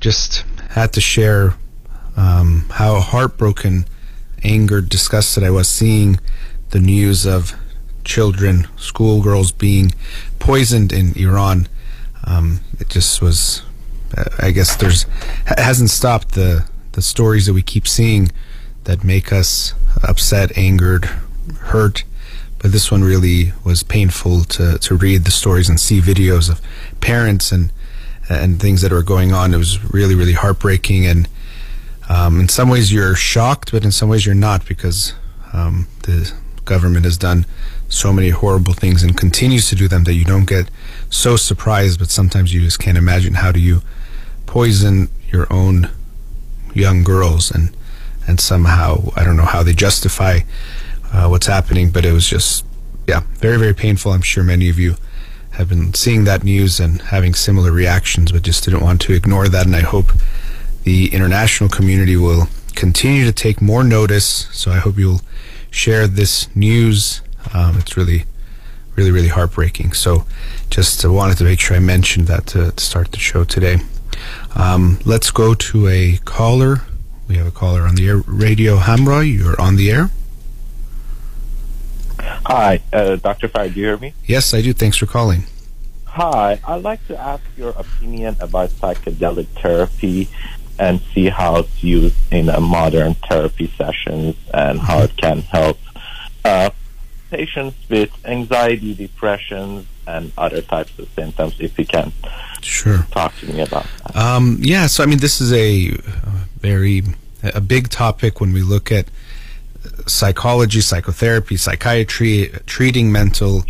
just had to share how heartbroken, angered, disgusted I was seeing the news of children, schoolgirls being poisoned in Iran. It just was, I guess there's, hasn't stopped the stories that we keep seeing that make us upset, angered, hurt. But this one really was painful to read the stories and see videos of parents and things that are going on. It was really, really heartbreaking. And in some ways you're shocked, but in some ways you're not, because the government has done so many horrible things and continues to do them that you don't get so surprised, but sometimes you just can't imagine, how do you poison your own young girls and somehow, I don't know how they justify what's happening, but it was just, yeah, very, very painful. I'm sure many of you have been seeing that news and having similar reactions, but just didn't want to ignore that. And I hope the international community will continue to take more notice. So I hope you'll share this news. It's really, really, really heartbreaking. So just wanted to make sure I mentioned that to start the show today. Let's go to a caller. We have a caller on the air. Radio Hamra, you're on the air. Hi, Dr. Farah, do you hear me? Yes, I do. Thanks for calling. Hi, I'd like to ask your opinion about psychedelic therapy and see how it's used in modern therapy sessions and how it can help patients with anxiety, depression, and other types of symptoms, if you can. Sure. Talk to me about that. Yeah, so I mean, this is a big topic when we look at psychology, psychotherapy, psychiatry, treating mental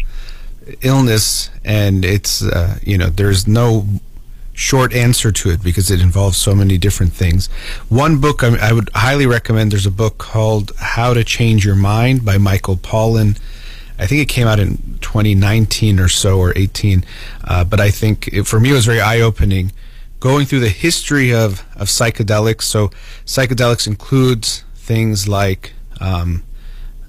illness, and it's there's no short answer to it because it involves so many different things. One book I would highly recommend, there's a book called How to Change Your Mind by Michael Pollan. I think it came out in 2019 or so, or 18, but I think for me it was very eye-opening going through the history of psychedelics. So psychedelics includes things like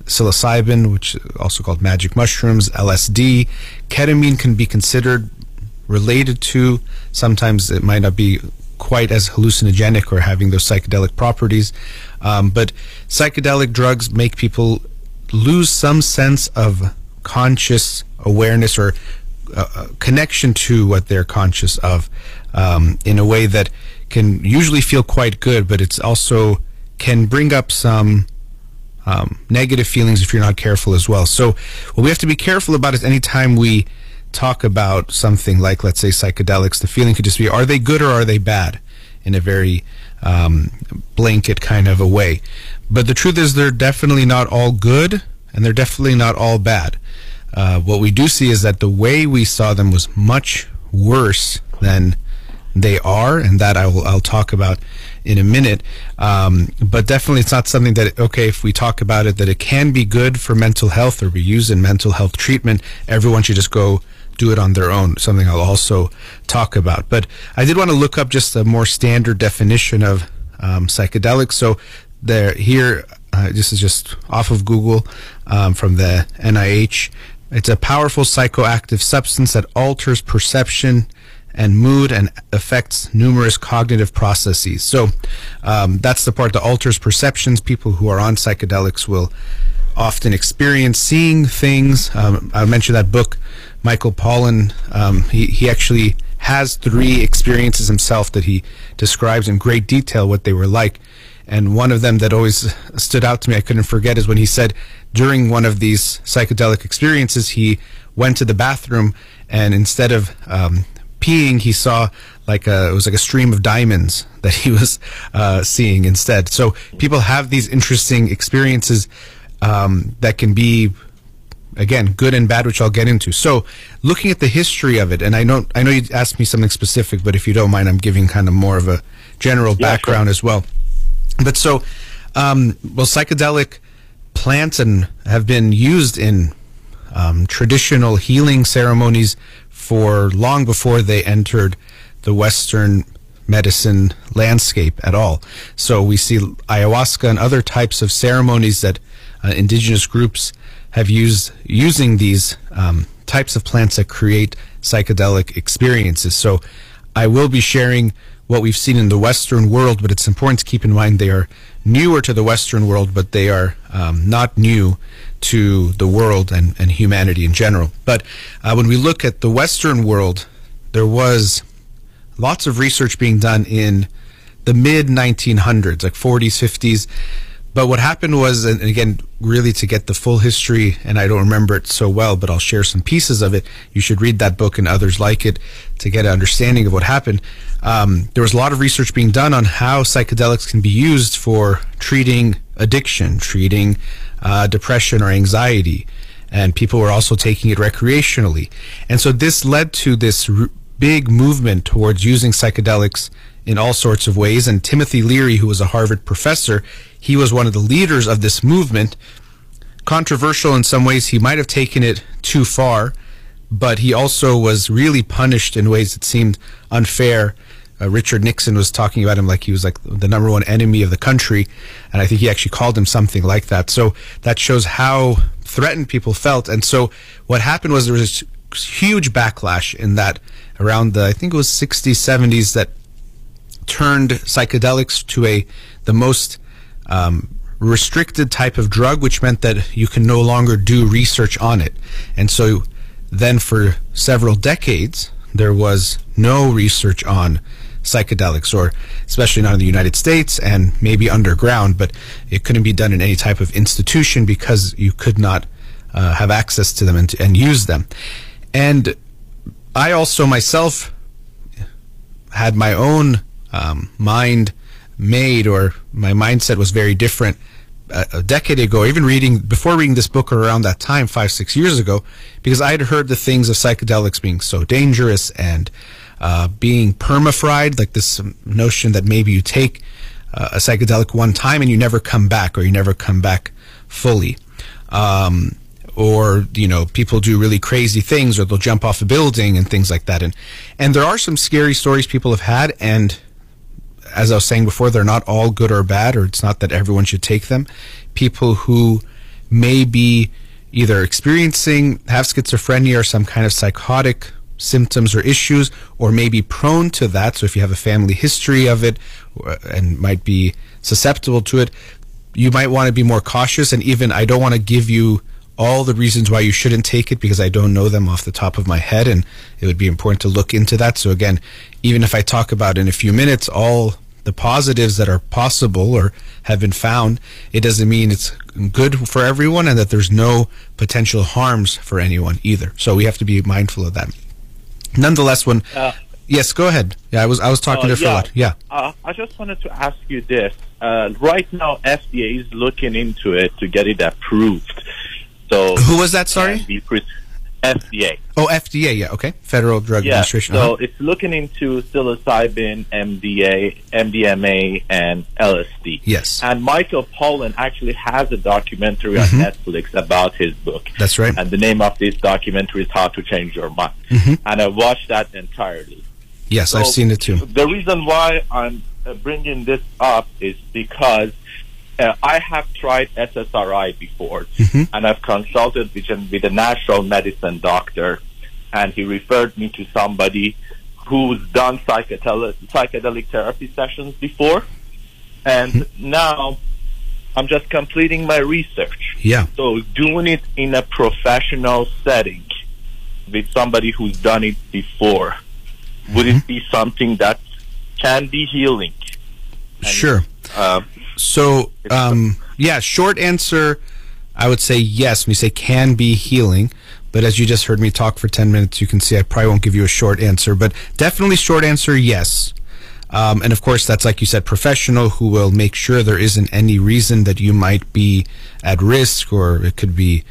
psilocybin, which is also called magic mushrooms, LSD. Ketamine can be considered related to, sometimes it might not be quite as hallucinogenic or having those psychedelic properties, but psychedelic drugs make people lose some sense of conscious awareness or connection to what they're conscious of, in a way that can usually feel quite good, but it's also can bring up some negative feelings if you're not careful as well. So what we have to be careful about is anytime we talk about something like, let's say, psychedelics, the feeling could just be, are they good or are they bad, in a very blanket kind of a way. But the truth is they're definitely not all good and they're definitely not all bad. What we do see is that the way we saw them was much worse than they are, and that I'll talk about in a minute. But definitely it's not something that, okay, if we talk about it, that it can be good for mental health or be used in mental health treatment, everyone should just go do it on their own, something I'll also talk about. But I did want to look up just a more standard definition of psychedelics. So there, here, this is just off of Google, from the NIH. It's a powerful psychoactive substance that alters perception and mood and affects numerous cognitive processes. So that's the part that alters perceptions. People who are on psychedelics will often experience seeing things. I mentioned that book, Michael Pollan. He actually has 3 experiences himself that he describes in great detail what they were like. And one of them that always stood out to me, I couldn't forget, is when he said during one of these psychedelic experiences, he went to the bathroom and instead of peeing, he saw it was like a stream of diamonds that he was seeing instead. So people have these interesting experiences that can be, again, good and bad, which I'll get into. So looking at the history of it, and I know you asked me something specific, but if you don't mind, I'm giving kind of more of a general background as well. But so, psychedelic plants and have been used in traditional healing ceremonies for long before they entered the Western medicine landscape at all. So we see ayahuasca and other types of ceremonies that indigenous groups have used, using these types of plants that create psychedelic experiences. So I will be sharing what we've seen in the Western world, but it's important to keep in mind they are newer to the Western world, but they are not new to the world and humanity in general. But when we look at the Western world, there was lots of research being done in the mid-1900s, like 40s, 50s. But what happened was, and again, really to get the full history, and I don't remember it so well, but I'll share some pieces of it. You should read that book and others like it to get an understanding of what happened. There was a lot of research being done on how psychedelics can be used for treating addiction, treating depression or anxiety. And people were also taking it recreationally. And so this led to this big movement towards using psychedelics in all sorts of ways. And Timothy Leary, who was a Harvard professor, he was one of the leaders of this movement. Controversial in some ways, he might have taken it too far, but he also was really punished in ways that seemed unfair. Richard Nixon was talking about him like he was like the #1 enemy of the country, and I think he actually called him something like that. So that shows how threatened people felt. And so what happened was there was this huge backlash in that around the, I think it was 60s, 70s, that turned psychedelics to the most restricted type of drug, which meant that you can no longer do research on it. And so then for several decades, there was no research on psychedelics, or especially not in the United States, and maybe underground, but it couldn't be done in any type of institution because you could not have access to them and use them. And I also myself had my own mind made, or my mindset was very different a decade ago, even before reading this book, or around that time, 5-6 years ago, because I had heard the things of psychedelics being so dangerous and being permafried, like this notion that maybe you take a psychedelic one time and you never come back, or you never come back fully. Or, you know, people do really crazy things, or they'll jump off a building and things like that. And there are some scary stories people have had, and as I was saying before, they're not all good or bad, or it's not that everyone should take them. People who may be either have schizophrenia or some kind of psychotic symptoms or issues, or may be prone to that. So if you have a family history of it and might be susceptible to it, you might want to be more cautious. And even, I don't want to give you all the reasons why you shouldn't take it, because I don't know them off the top of my head, and it would be important to look into that. So again, even if I talk about in a few minutes all the positives that are possible or have been found, it doesn't mean it's good for everyone, and that there's no potential harms for anyone either. So we have to be mindful of that. Nonetheless, when yes, go ahead. Yeah, I was talking to you for a lot. Yeah, I just wanted to ask you this. Right now, FDA is looking into it to get it approved. So who was that, sorry? FDA. Oh, FDA, yeah, okay. Federal Drug Administration. So it's looking into psilocybin, MDMA, and LSD. Yes. And Michael Pollan actually has a documentary on Netflix about his book. That's right. And the name of this documentary is How to Change Your Mind. And I watched that entirely. Yes, so I've seen it too. The reason why I'm bringing this up is because I have tried SSRI before, and I've consulted with a natural medicine doctor, and he referred me to somebody who's done psychedelic therapy sessions before, and now I'm just completing my research. Yeah. So doing it in a professional setting with somebody who's done it before, would it be something that can be healing? And, sure. So, yeah, short answer, I would say yes. We say can be healing, but as you just heard me talk for 10 minutes, you can see I probably won't give you a short answer, but definitely short answer, yes. And of course, that's, like you said, professional who will make sure there isn't any reason that you might be at risk, or it could be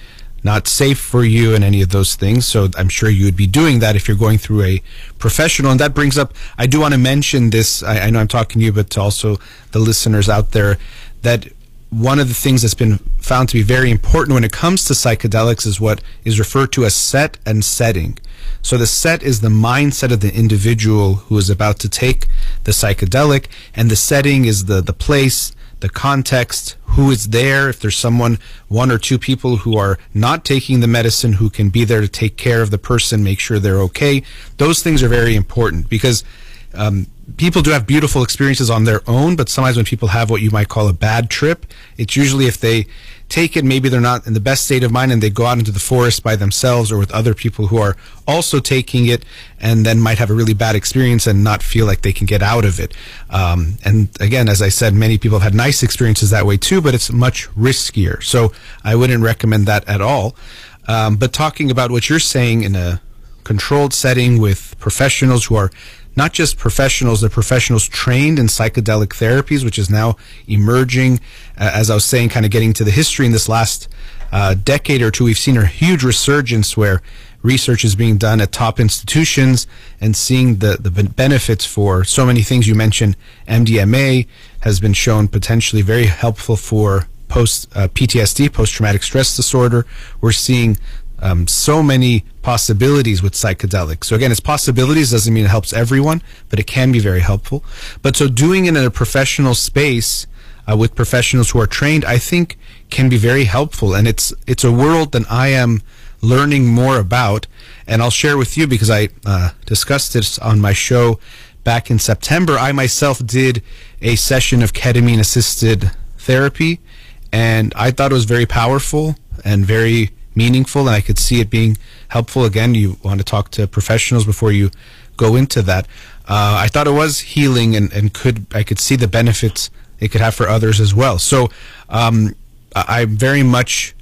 not safe for you and any of those things. So I'm sure you would be doing that if you're going through a professional. And that brings up, I do want to mention this, I know I'm talking to you, but to also the listeners out there, that one of the things that's been found to be very important when it comes to psychedelics is what is referred to as set and setting. So the set is the mindset of the individual who is about to take the psychedelic, and the setting is the place, the context, who is there, if there's someone, one or two people who are not taking the medicine, who can be there to take care of the person, make sure they're okay. Those things are very important, because people do have beautiful experiences on their own, but sometimes when people have what you might call a bad trip, it's usually if they take it, maybe they're not in the best state of mind and they go out into the forest by themselves or with other people who are also taking it and then might have a really bad experience and not feel like they can get out of it. And again, as I said, many people have had nice experiences that way too, but it's much riskier. So I wouldn't recommend that at all. But talking about what you're saying in a controlled setting with professionals who are not just professionals, they're professionals trained in psychedelic therapies, which is now emerging. As I was saying, kind of getting to the history in this last decade or two, we've seen a huge resurgence where research is being done at top institutions and seeing the benefits for so many things. You mentioned MDMA has been shown potentially very helpful for PTSD, post-traumatic stress disorder. We're seeing so many possibilities with psychedelics. So again, it's possibilities, doesn't mean it helps everyone, but it can be very helpful. But so doing it in a professional space with professionals who are trained, I think can be very helpful. And it's a world that I am learning more about. And I'll share with you because I discussed this on my show back in September. I myself did a session of ketamine-assisted therapy, and I thought it was very powerful and very meaningful, and I could see it being helpful. Again, you want to talk to professionals before you go into that. I thought it was healing, and I could see the benefits it could have for others as well. So I very much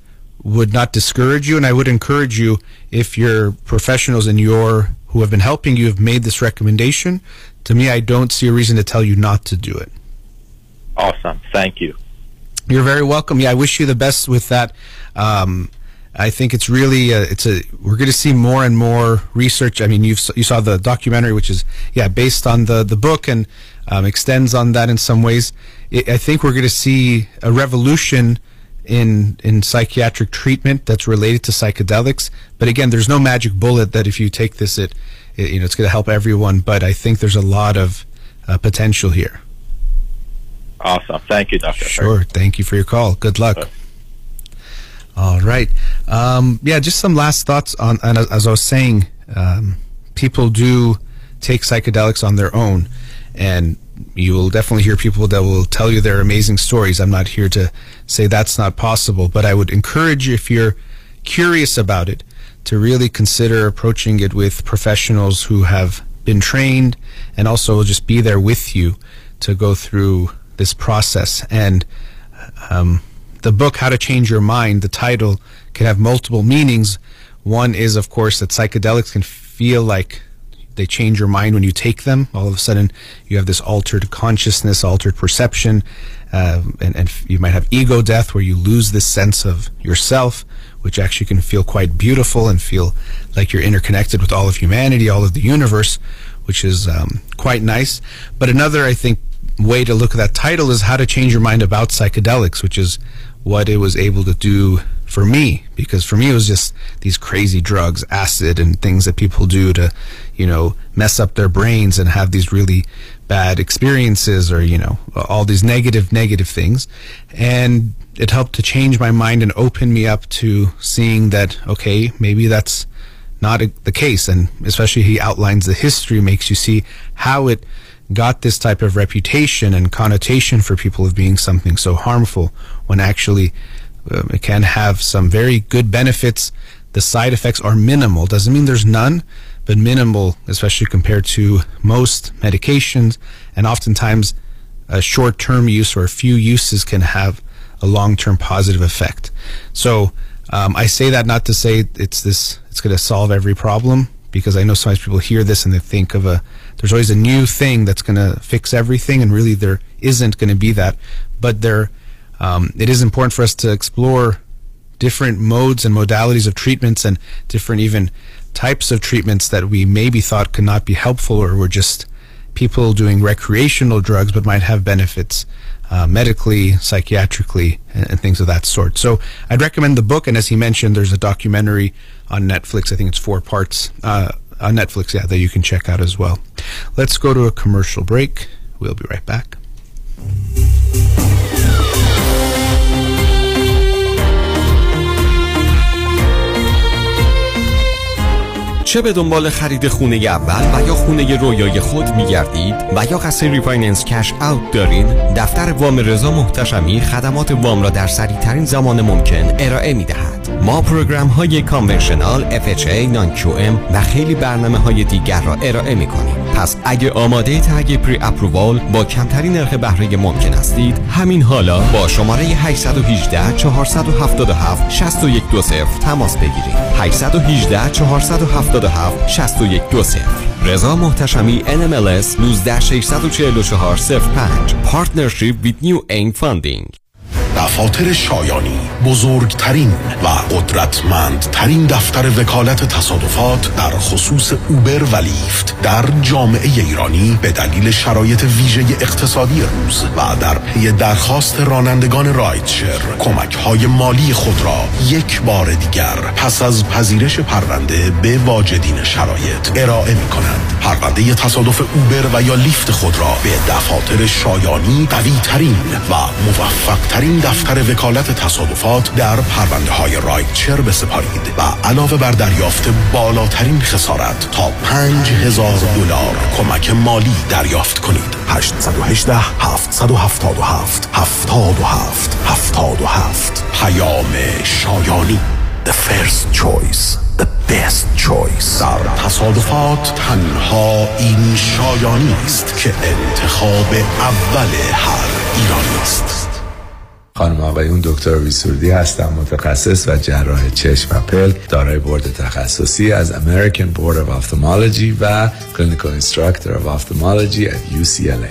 would not discourage you, and I would encourage you, if your professionals and who have been helping you have made this recommendation, to me, I don't see a reason to tell you not to do it. Awesome. Thank you. You're very welcome. Yeah, I wish you the best with that. I think it's really we're going to see more and more research. I mean, you saw the documentary, which is based on the book and extends on that in some ways. I think we're going to see a revolution in psychiatric treatment that's related to psychedelics. But again, there's no magic bullet that if you take this, it's going to help everyone. But I think there's a lot of potential here. Awesome. Thank you, Dr. Sure. Thank you for your call. Good luck. Sure. All right. Just some last thoughts on, and as I was saying, people do take psychedelics on their own, and you will definitely hear people that will tell you their amazing stories. I'm not here to say that's not possible, but I would encourage you, if you're curious about it, to really consider approaching it with professionals who have been trained and also will just be there with you to go through this process. And the book, How to Change Your Mind, the title can have multiple meanings. One is, of course, that psychedelics can feel like they change your mind when you take them. All of a sudden, you have this altered consciousness, altered perception, and you might have ego death where you lose this sense of yourself, which actually can feel quite beautiful and feel like you're interconnected with all of humanity, all of the universe, which is quite nice. But another, I think, way to look at that title is How to Change Your Mind About Psychedelics, which is what it was able to do for me, because for me it was just these crazy drugs, acid and things that people do to, mess up their brains and have these really bad experiences, or, all these negative things. And it helped to change my mind and open me up to seeing that, okay, maybe that's not the case. And especially he outlines the history, makes you see how it got this type of reputation and connotation for people of being something so harmful, when actually it can have some very good benefits. The side effects are minimal. Doesn't mean there's none, but minimal, especially compared to most medications. And oftentimes a short-term use or a few uses can have a long-term positive effect. So I say that not to say it's going to solve every problem, because I know sometimes people hear this and they think there's always a new thing that's going to fix everything, and really there isn't going to be that. But it is important for us to explore different modes and modalities of treatments, and different even types of treatments that we maybe thought could not be helpful, or were just people doing recreational drugs, but might have benefits medically, psychiatrically, and things of that sort. So I'd recommend the book, and as he mentioned, there's a documentary on Netflix. I think it's 4 parts on Netflix, that you can check out as well. Let's go to a commercial break. We'll be right back. چه به دنبال خرید خونه اول و یا خونه رویای خود میگردید و یا قصد ریفایننس کش اوت دارید، دفتر وام رضا محتشمی خدمات وام را در سریعترین زمان ممکن ارائه میدهد. ما پروگرام های کانونشنال، FHA، نان QM و خیلی برنامه های دیگر را ارائه میکنیم. پس اگه آماده تگ پری اپرووال با کمترین نرخ بهره ممکن هستید، همین حالا با شماره 818 477 6120 تماس بگیرید. 818 477 6120. رضا محتشمی NMLS 1964405. Partnership with New Aim Funding. دفاتر شایانی، بزرگترین و قدرتمندترین دفتر وکالت تصادفات در خصوص اوبر و لیفت در جامعه ایرانی به دلیل شرایط ویژه اقتصادی روز و در پی درخواست رانندگان رایدشر، کمک‌های مالی خود را یک بار دیگر پس از پذیرش پرونده به واجدین شرایط ارائه می‌کنند. پرونده تصادف اوبر و یا لیفت خود را به دفاتر شایانی، قوی‌ترین و موفق‌ترین دفتر وکالت تصادفات در پرونده های رایدشر بسپارید و علاوه بر دریافت بالاترین خسارت تا $5000 کمک مالی دریافت کنید. 818-777-77-77 پیام شایانی. The first choice, the best choice. در تصادفات تنها این شایانی است که انتخاب اول هر ایرانی است. خانم آقایون، دکتر ویسوردی هستم، متخصص و جراح چشم و پلک، دارای بورد تخصصی از American Board of Ophthalmology و Clinical Instructor of Ophthalmology at UCLA.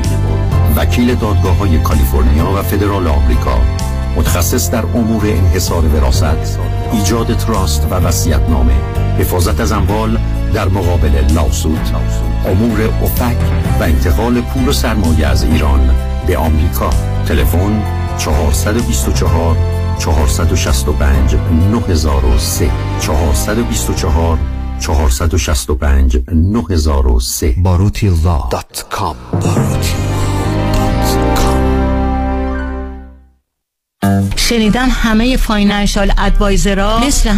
وکیل دادگاه‌های کالیفرنیا و فدرال آمریکا، متخصص در امور انحصار وراثت، ایجاد تراست و وصیت‌نامه، حفاظت از اموال در مقابل لاسود، امور اوپک و انتقال پول و سرمایه از ایران به آمریکا. تلفن 424-465-9003 424-465-9003 barutila.com. شنیدن همه فاینانشال ادوایزرها مثل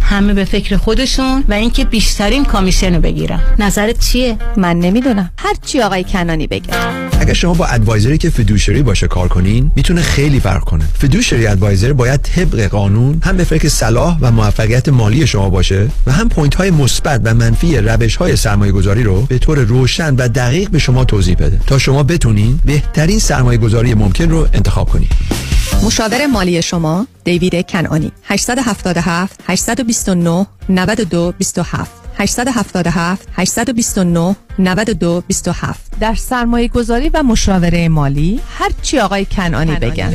همه به فکر خودشون و اینکه بیشترین کامیشن رو بگیرن. نظرت چیه؟ من نمیدونم، هر چی آقای کنانی بگه. اگه شما با ادوایزری که فیدوشری باشه کار کنین میتونه خیلی فرق کنه. فیدوشری ادوایزر باید طبق قانون هم به فکر صلاح و موفقیت مالی شما باشه و هم پوینت های مثبت و منفی روش های سرمایه گذاری رو به طور روشن و دقیق به شما توضیح بده تا شما بتونین بهترین سرمایه گذاری ممکن رو انتخاب کنین. مشاور مالی شما دیوید کنعانی. 877-829-9227 877-829-9227. در سرمایه گذاری و مشاوره مالی هر چی آقای کنعانی بگن.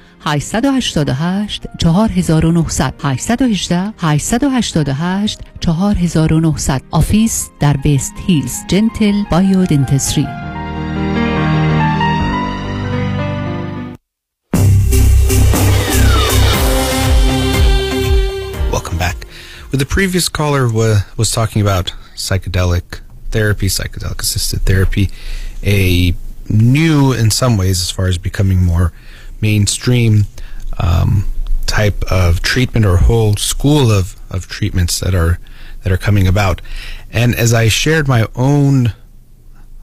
818-888-4900. آفیس در بیست هیلز، جنتل بایودنتسری. Welcome back. But the previous caller was talking about psychedelic therapy, psychedelic-assisted therapy, a new, in some ways, as far as becoming more mainstream type of treatment, or whole school of treatments that are coming about. And as I shared my own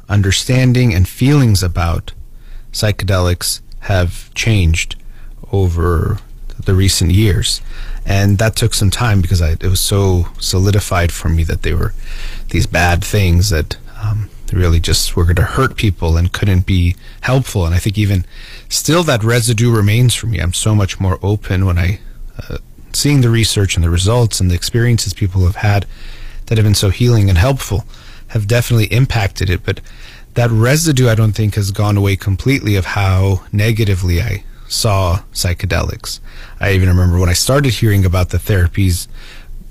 understanding and feelings about psychedelics have changed over the recent years, and that took some time because it was so solidified for me that they were these bad things that really just were going to hurt people and couldn't be helpful. And I think even still that residue remains for me. I'm so much more open when I seeing the research and the results and the experiences people have had that have been so healing and helpful have definitely impacted it. But that residue, I don't think, has gone away completely of how negatively I saw psychedelics. I even remember when I started hearing about the therapies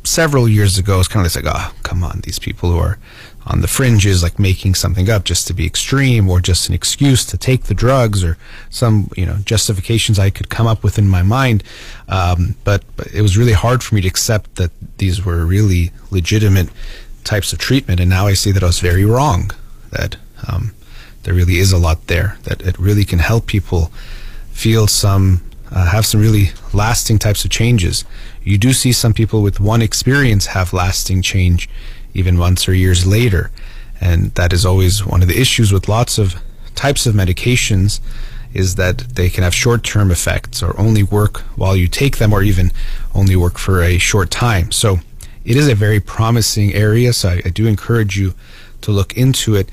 several years ago, I was kind of like, oh, come on, these people who are on the fringes, like making something up just to be extreme, or just an excuse to take the drugs, or some, you know, justifications I could come up with in my mind. But it was really hard for me to accept that these were really legitimate types of treatment. And now I see that I was very wrong, that there really is a lot there, that it really can help people feel some, have some really lasting types of changes. You do see some people with one experience have lasting change even months or years later. And that is always one of the issues with lots of types of medications, is that they can have short-term effects, or only work while you take them, or even only work for a short time. So it is a very promising area, so I do encourage you to look into it.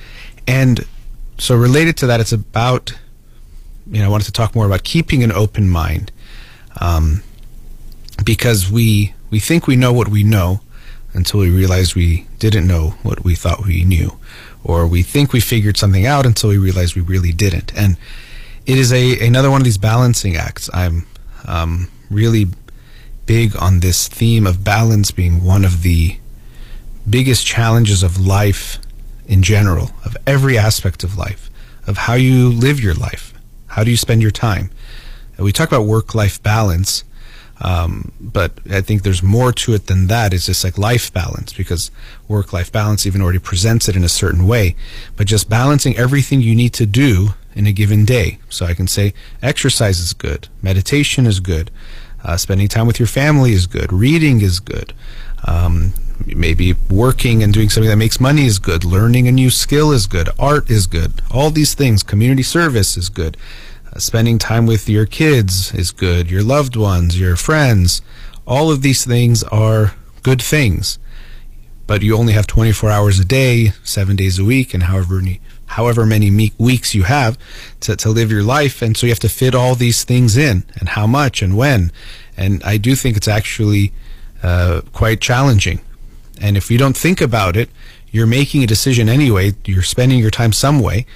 And so related to that, it's about, you know, I wanted to talk more about keeping an open mind, because we think we know what we know, until we realize we didn't know what we thought we knew, or we think we figured something out until we realize we really didn't. And it is another one of these balancing acts. I'm really big on this theme of balance being one of the biggest challenges of life in general, of every aspect of life, of how you live your life, how do you spend your time. And we talk about work-life balance, but I think there's more to it than that. It's just like life balance, because work-life balance even already presents it in a certain way, but just balancing everything you need to do in a given day. So I can say exercise is good, meditation is good, spending time with your family is good, reading is good, maybe working and doing something that makes money is good, learning a new skill is good, art is good, all these things, community service is good. Spending time with your kids is good, your loved ones, your friends. All of these things are good things, but you only have 24 hours a day, 7 days a week, and however many weeks you have to live your life. And so you have to fit all these things in, and how much and when. And I do think it's actually quite challenging. And if you don't think about it, you're making a decision anyway. You're spending your time some way.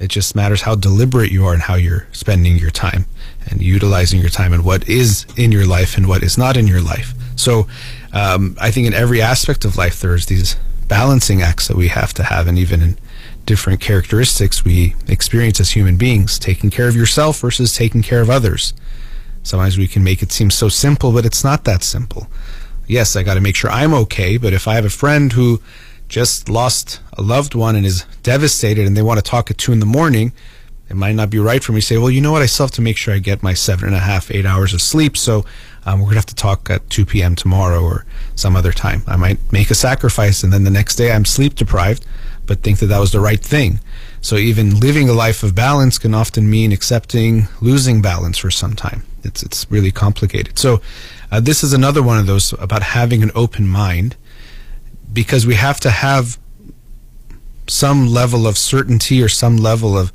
It just matters how deliberate you are and how you're spending your time and utilizing your time, and what is in your life and what is not in your life. So I think in every aspect of life, there's these balancing acts that we have to have, and even in different characteristics we experience as human beings, taking care of yourself versus taking care of others. Sometimes we can make it seem so simple, but it's not that simple. Yes, I got to make sure I'm okay, but if I have a friend who just lost a loved one and is devastated, and they want to talk at 2 in the morning, it might not be right for me to say, well, you know what, I still have to make sure I get my 7.5, 8 hours of sleep, so we're going to have to talk at 2 p.m. tomorrow or some other time. I might make a sacrifice, and then the next day I'm sleep deprived, but think that that was the right thing. So even living a life of balance can often mean accepting losing balance for some time. It's really complicated. So this is another one of those about having an open mind, because we have to have some level of certainty, or some level of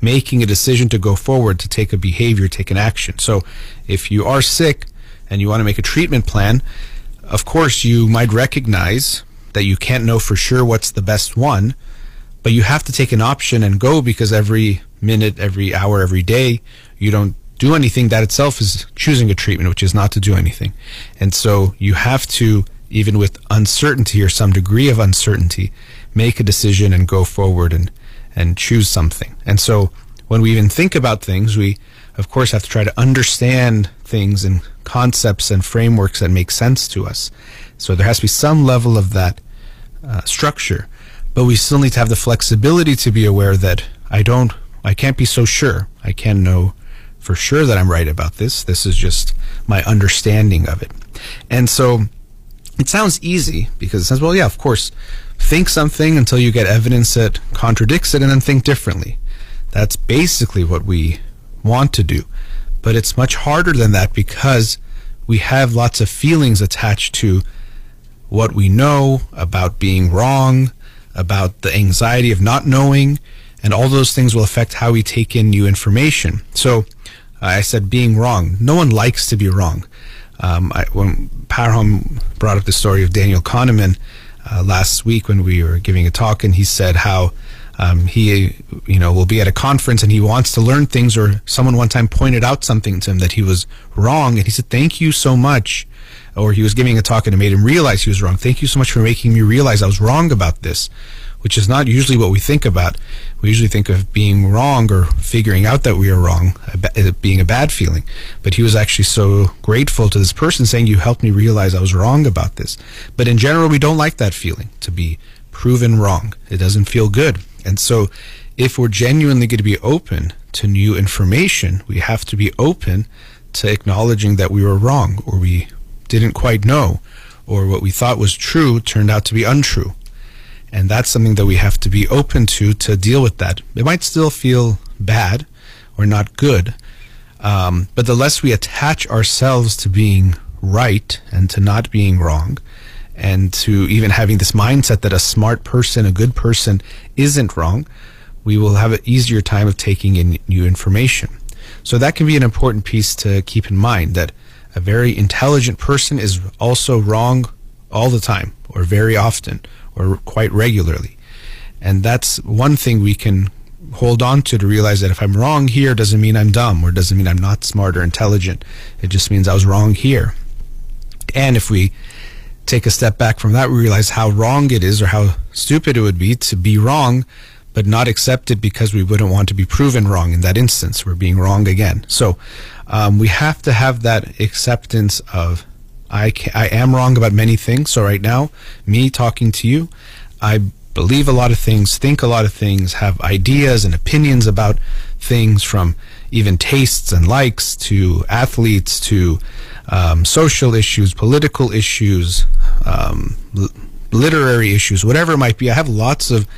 making a decision to go forward, to take a behavior, take an action. So if you are sick and you want to make a treatment plan, of course you might recognize that you can't know for sure what's the best one, but you have to take an option and go, because every minute, every hour, every day you don't do anything, that itself is choosing a treatment, which is not to do anything. And so you have to, even with uncertainty or some degree of uncertainty, make a decision and go forward and choose something. And so when we even think about things, we of course have to try to understand things and concepts and frameworks that make sense to us. So there has to be some level of that structure, but we still need to have the flexibility to be aware that I can't be so sure. I can't know for sure that I'm right about this. This is just my understanding of it. And so it sounds easy because it says, well, yeah, of course, think something until you get evidence that contradicts it and then think differently. That's basically what we want to do. But it's much harder than that because we have lots of feelings attached to what we know about being wrong, about the anxiety of not knowing, and all those things will affect how we take in new information. So I said being wrong. No one likes to be wrong. When Parham brought up the story of Daniel Kahneman last week when we were giving a talk, and he said how he will be at a conference and he wants to learn things, or someone one time pointed out something to him that he was wrong, and he said, thank you so much. Or he was giving a talk and it made him realize he was wrong. Thank you so much for making me realize I was wrong about this, which is not usually what we think about. We usually think of being wrong or figuring out that we are wrong being a bad feeling. But he was actually so grateful to this person saying, you helped me realize I was wrong about this. But in general, we don't like that feeling, to be proven wrong. It doesn't feel good. And so if we're genuinely going to be open to new information, we have to be open to acknowledging that we were wrong, or we didn't quite know, or what we thought was true turned out to be untrue. And that's something that we have to be open to deal with that. It might still feel bad or not good, but the less we attach ourselves to being right and to not being wrong, and to even having this mindset that a smart person, a good person, isn't wrong, we will have an easier time of taking in new information. So that can be an important piece to keep in mind, that a very intelligent person is also wrong all the time, or very often, or quite regularly. And that's one thing we can hold on to realize that if I'm wrong here, it doesn't mean I'm dumb, or doesn't mean I'm not smart or intelligent. It just means I was wrong here. And if we take a step back from that, we realize how wrong it is, or how stupid it would be to be wrong but not accept it, because we wouldn't want to be proven wrong in that instance. We're being wrong again. So we have to have that acceptance of I am wrong about many things. So right now, me talking to you, I believe a lot of things, think a lot of things, have ideas and opinions about things, from even tastes and likes to athletes to social issues, political issues, literary issues, whatever it might be. I have lots of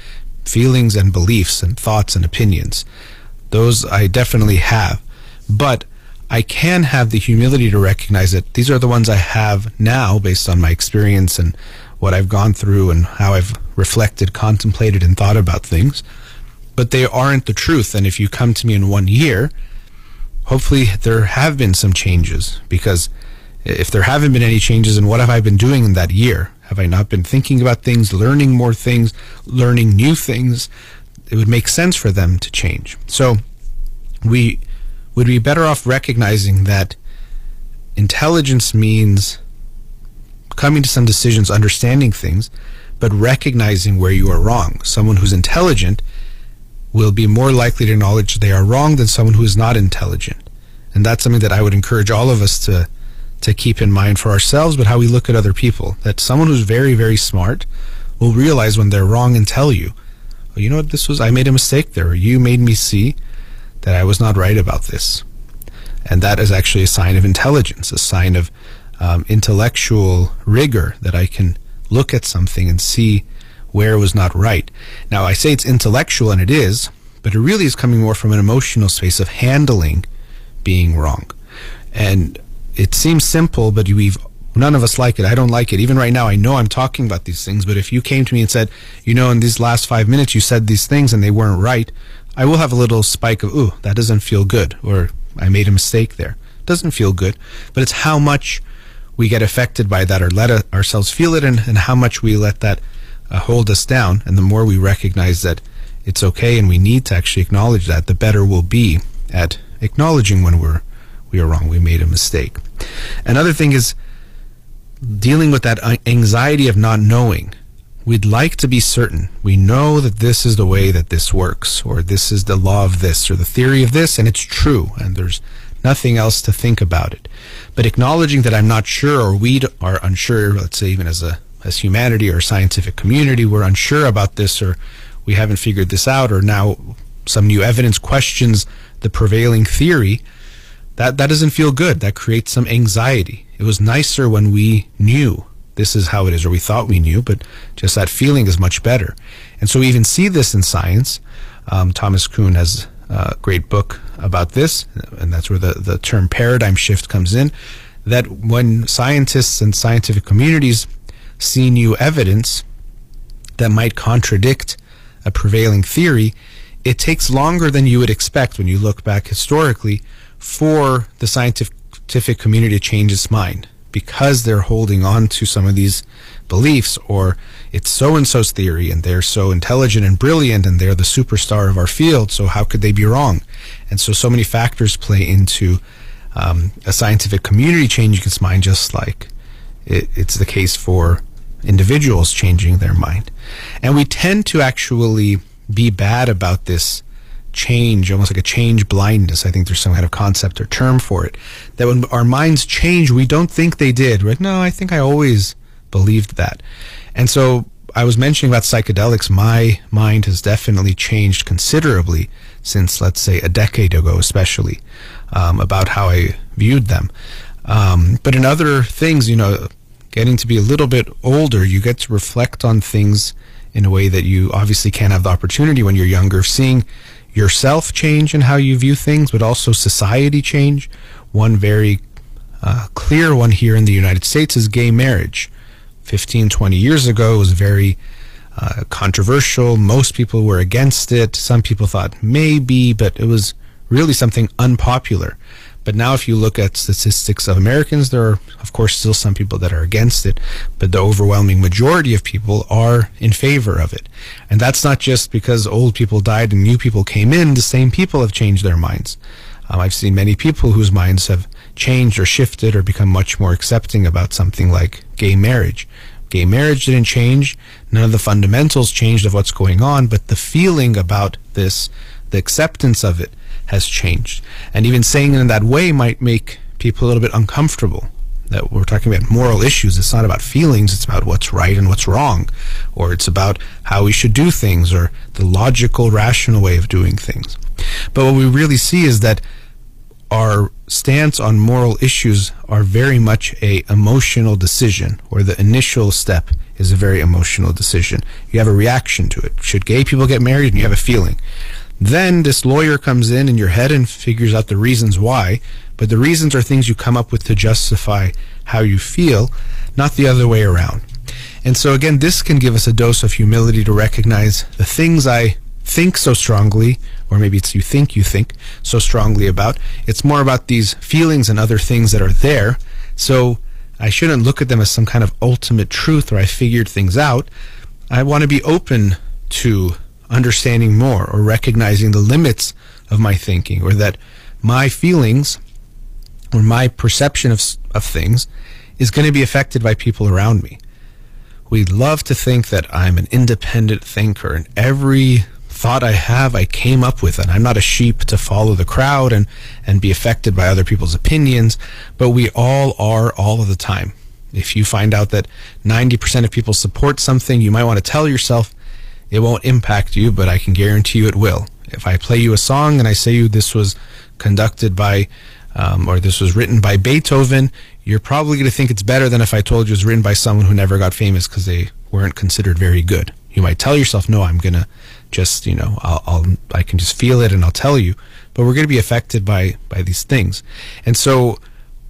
feelings and beliefs and thoughts and opinions. Those I definitely have. But I can have the humility to recognize that these are the ones I have now based on my experience and what I've gone through and how I've reflected, contemplated, and thought about things. But they aren't the truth. And if you come to me in 1 year, hopefully there have been some changes. Because if there haven't been any changes, then what have I been doing in that year? Have I not been thinking about things, learning more things, learning new things? It would make sense for them to change. So we would be better off recognizing that intelligence means coming to some decisions, understanding things, but recognizing where you are wrong. Someone who's intelligent will be more likely to acknowledge they are wrong than someone who is not intelligent. And that's something that I would encourage all of us to keep in mind for ourselves, but how we look at other people. That someone who's very, very smart will realize when they're wrong and tell you, oh, you know what, I made a mistake there, or you made me see that I was not right about this. And that is actually a sign of intelligence, a sign of intellectual rigor, that I can look at something and see where it was not right. Now, I say it's intellectual, and it is, but it really is coming more from an emotional space of handling being wrong. And it seems simple, but none of us like it. I don't like it. Even right now, I know I'm talking about these things, but if you came to me and said, in these last 5 minutes, you said these things and they weren't right, I will have a little spike of, ooh, that doesn't feel good, or I made a mistake there. It doesn't feel good, but it's how much we get affected by that, or let ourselves feel it, and how much we let that hold us down. And the more we recognize that it's okay and we need to actually acknowledge that, the better we'll be at acknowledging when we are wrong, we made a mistake. Another thing is dealing with that anxiety of not knowing. We'd like to be certain. We know that this is the way that this works, or this is the law of this, or the theory of this, and it's true, and there's nothing else to think about it. But acknowledging that I'm not sure, or we are unsure, let's say even as humanity or scientific community, we're unsure about this, or we haven't figured this out, or now some new evidence questions the prevailing theory, that doesn't feel good. That creates some anxiety. It was nicer when we knew this is how it is, or we thought we knew, but just that feeling is much better. And so we even see this in science. Thomas Kuhn has a great book about this, and that's where the term paradigm shift comes in, that when scientists and scientific communities see new evidence that might contradict a prevailing theory, it takes longer than you would expect when you look back historically for the scientific community to change its mind, because they're holding on to some of these beliefs, or it's so-and-so's theory, and they're so intelligent and brilliant, and they're the superstar of our field, so how could they be wrong? And so many factors play into a scientific community changing its mind, just like it's the case for individuals changing their mind. And we tend to actually be bad about this change, almost like a change blindness. I think there's some kind of concept or term for it, that when our minds change, we don't think they did. We're like, no, I think I always believed that. And so I was mentioning about psychedelics. My mind has definitely changed considerably since, let's say, a decade ago, especially about how I viewed them. But in other things, you know, getting to be a little bit older, you get to reflect on things in a way that you obviously can't have the opportunity when you're younger, seeing yourself change and how you view things, but also society change. One very clear one here in the United States is gay marriage. 15, 20 years ago, it was very controversial. Most people were against it. Some people thought maybe, but it was really something unpopular. But now if you look at statistics of Americans, there are, of course, still some people that are against it, but the overwhelming majority of people are in favor of it. And that's not just because old people died and new people came in. The same people have changed their minds. I've seen many people whose minds have changed or shifted or become much more accepting about something like gay marriage. Gay marriage didn't change. None of the fundamentals changed of what's going on, but the feeling about this, the acceptance of it, has changed. And even saying it in that way might make people a little bit uncomfortable, that we're talking about moral issues. It's not about feelings. It's about what's right and what's wrong, or it's about how we should do things, or the logical, rational way of doing things. But what we really see is that our stance on moral issues are very much an emotional decision, or the initial step is a very emotional decision. You have a reaction to it. Should gay people get married? And you have a feeling. Then this lawyer comes in your head and figures out the reasons why, but the reasons are things you come up with to justify how you feel, not the other way around. And so again, this can give us a dose of humility to recognize the things I think so strongly, or maybe it's you think so strongly about. It's more about these feelings and other things that are there. So I shouldn't look at them as some kind of ultimate truth, or I figured things out. I want to be open to understanding more, or recognizing the limits of my thinking, or that my feelings or my perception of things is going to be affected by people around me. We love to think that I'm an independent thinker, and every thought I have I came up with, and I'm not a sheep to follow the crowd and be affected by other people's opinions, but we all are all of the time. If you find out that 90% of people support something, you might want to tell yourself, it won't impact you, but I can guarantee you it will. If I play you a song and I say you this was conducted by, or this was written by Beethoven, you're probably going to think it's better than if I told you it was written by someone who never got famous because they weren't considered very good. You might tell yourself, no, I'm going to just, you know, I can just feel it and I'll tell you. But we're going to be affected by these things. And so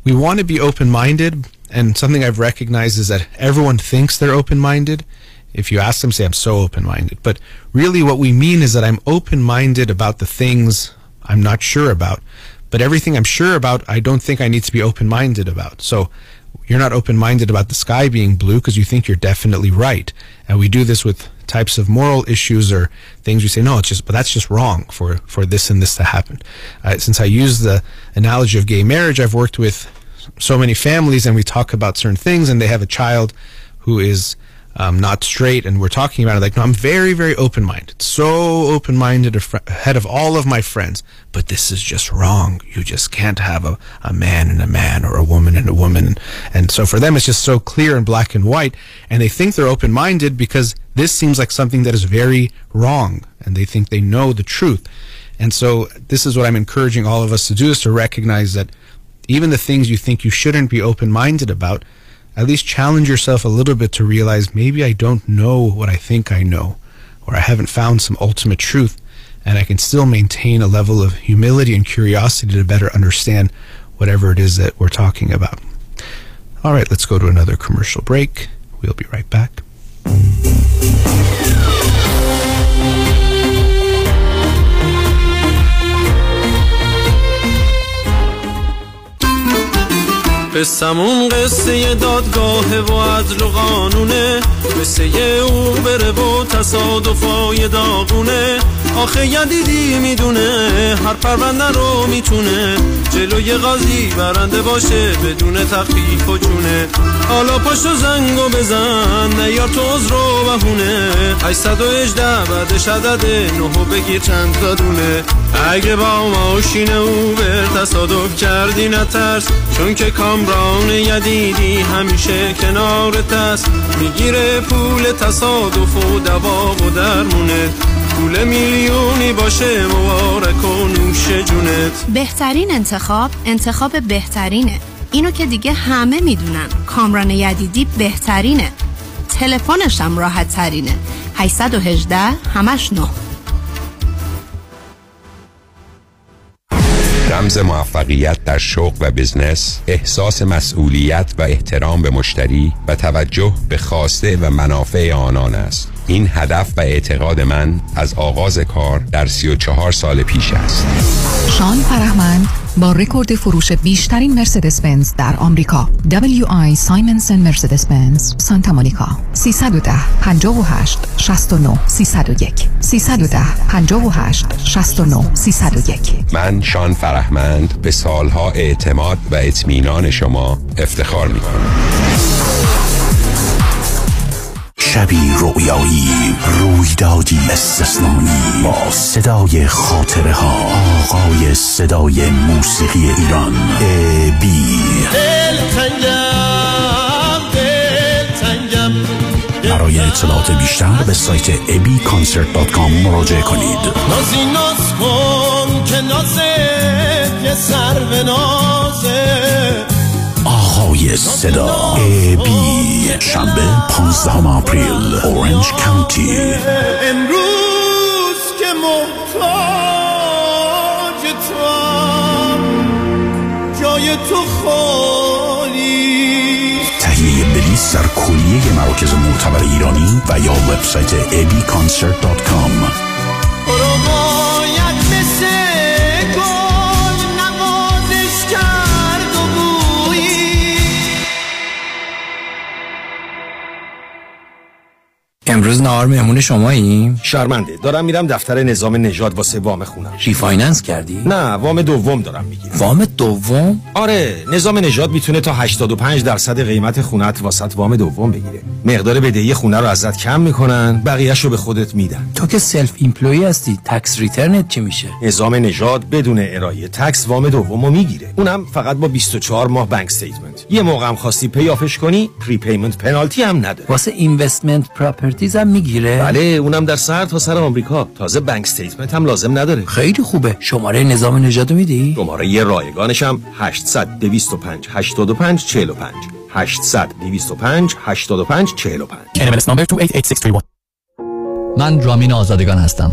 we want to be open-minded. And something I've recognized is that everyone thinks they're open-minded. If you ask them, say, I'm so open-minded. But really what we mean is that I'm open-minded about the things I'm not sure about. But everything I'm sure about, I don't think I need to be open-minded about. So you're not open-minded about the sky being blue because you think you're definitely right. And we do this with types of moral issues or things we say, no, but that's just wrong for this and this to happen. Since I use the analogy of gay marriage, I've worked with so many families, and we talk about certain things, and they have a child who is not straight, and we're talking about it, like, no, I'm very, very open-minded, so open-minded ahead of all of my friends, but this is just wrong. You just can't have a man and a man, or a woman and a woman. And so for them, it's just so clear and black and white, and they think they're open-minded because this seems like something that is very wrong, and they think they know the truth. And so this is what I'm encouraging all of us to do, is to recognize that even the things you think you shouldn't be open-minded about, at least challenge yourself a little bit to realize, maybe I don't know what I think I know, or I haven't found some ultimate truth, and I can still maintain a level of humility and curiosity to better understand whatever it is that we're talking about. All right, let's go to another commercial break. We'll be right back. قصمون قصه دادگاهه و عدل و قانونه، قصه او بره و تصادفای داغونه، آخه یدیدی میدونه هر پرونده رو میتونه جلوی قاضی برنده باشه بدون تخفیف و جونه. حالا پاشو زنگو بزن نیار تو عذر و بهونه، 818 بعدش عدد 9 بگیر چند تا دونه. اگه با ماشین اوبر تصادف کردی نترس، چون که کامران یدیدی همیشه کنارت است، میگیره پول تصادف و دوا و درمونت، پول میلیونی باشه مبارک و نوش جونت. بهترین انتخاب بهترینه، اینو که دیگه همه میدونن، کامران یدیدی بهترینه، تلفنش هم راحت ترینه، 818 همش 9. رمز موفقیت در شغل و بزنس، احساس مسئولیت و احترام به مشتری و توجه به خواسته و منافع آنان است. این هدف و اعتقاد من از آغاز کار در 34 سال پیش است. شان فرهمند با رکورد فروش بیشترین مرسدس بنز در آمریکا، WI سایمنسن مرسدس بنز سانتا مونیکا، 310 58 69 301 310 58 69 301. من شان فرهمند به سالها اعتماد و اطمینان شما افتخار می‌کنم. شبی رویایی، رویدادی استثنایی، با صدای خاطره ها، آقای صدای موسیقی ایران، AB. برای اطلاعات بیشتر به سایت abconcert.com مراجعه کنید. نازی ناز کن که نازه یه سر به نازه، آقای صدا AB. شنبه 15 آپریل، اورنج کانتی. امروز که محتاج تو، جای تو خالی. تهیه بلیط در کلیه مراکز معتبر ایرانی و یا وبسایت abconcert.com. امروز نهار مهمون شماییم؟ شرمنده، دارم میرم دفتر نظام نژاد واسه وام خونم. ریفایننس کردی؟ نه، وام دوم دارم میگیرم. وام دوم؟ آره، نظام نژاد میتونه تا 85% قیمت خونت واسط وام دوم بگیره. مقدار بدهی خونه رو ازت کم میکنن، بقیه‌شو به خودت میدن. تو که سلف ایمپلوی هستی، تکس ریترنت چی میشه؟ نظام نژاد بدون ارائه تکس وام دومو میگیره. اونم فقط با 24 ماه بانک استیتمنت. یه موقع هم خواستی پیافش کنی، پریپیمنت پنالتی هم نداره. واسه اینوستمنت پراپرتی هم میگیره؟ بله، اونم در سر تا سر آمریکا. تازه بانک استیتمنت هم لازم نداره. خیلی خوبه. شماره نظام نژاد میدی؟ شماره یه رایگانش هم 800-205-8545 800-205-8545. NMLS number 288631. من رامین آزادگان هستم.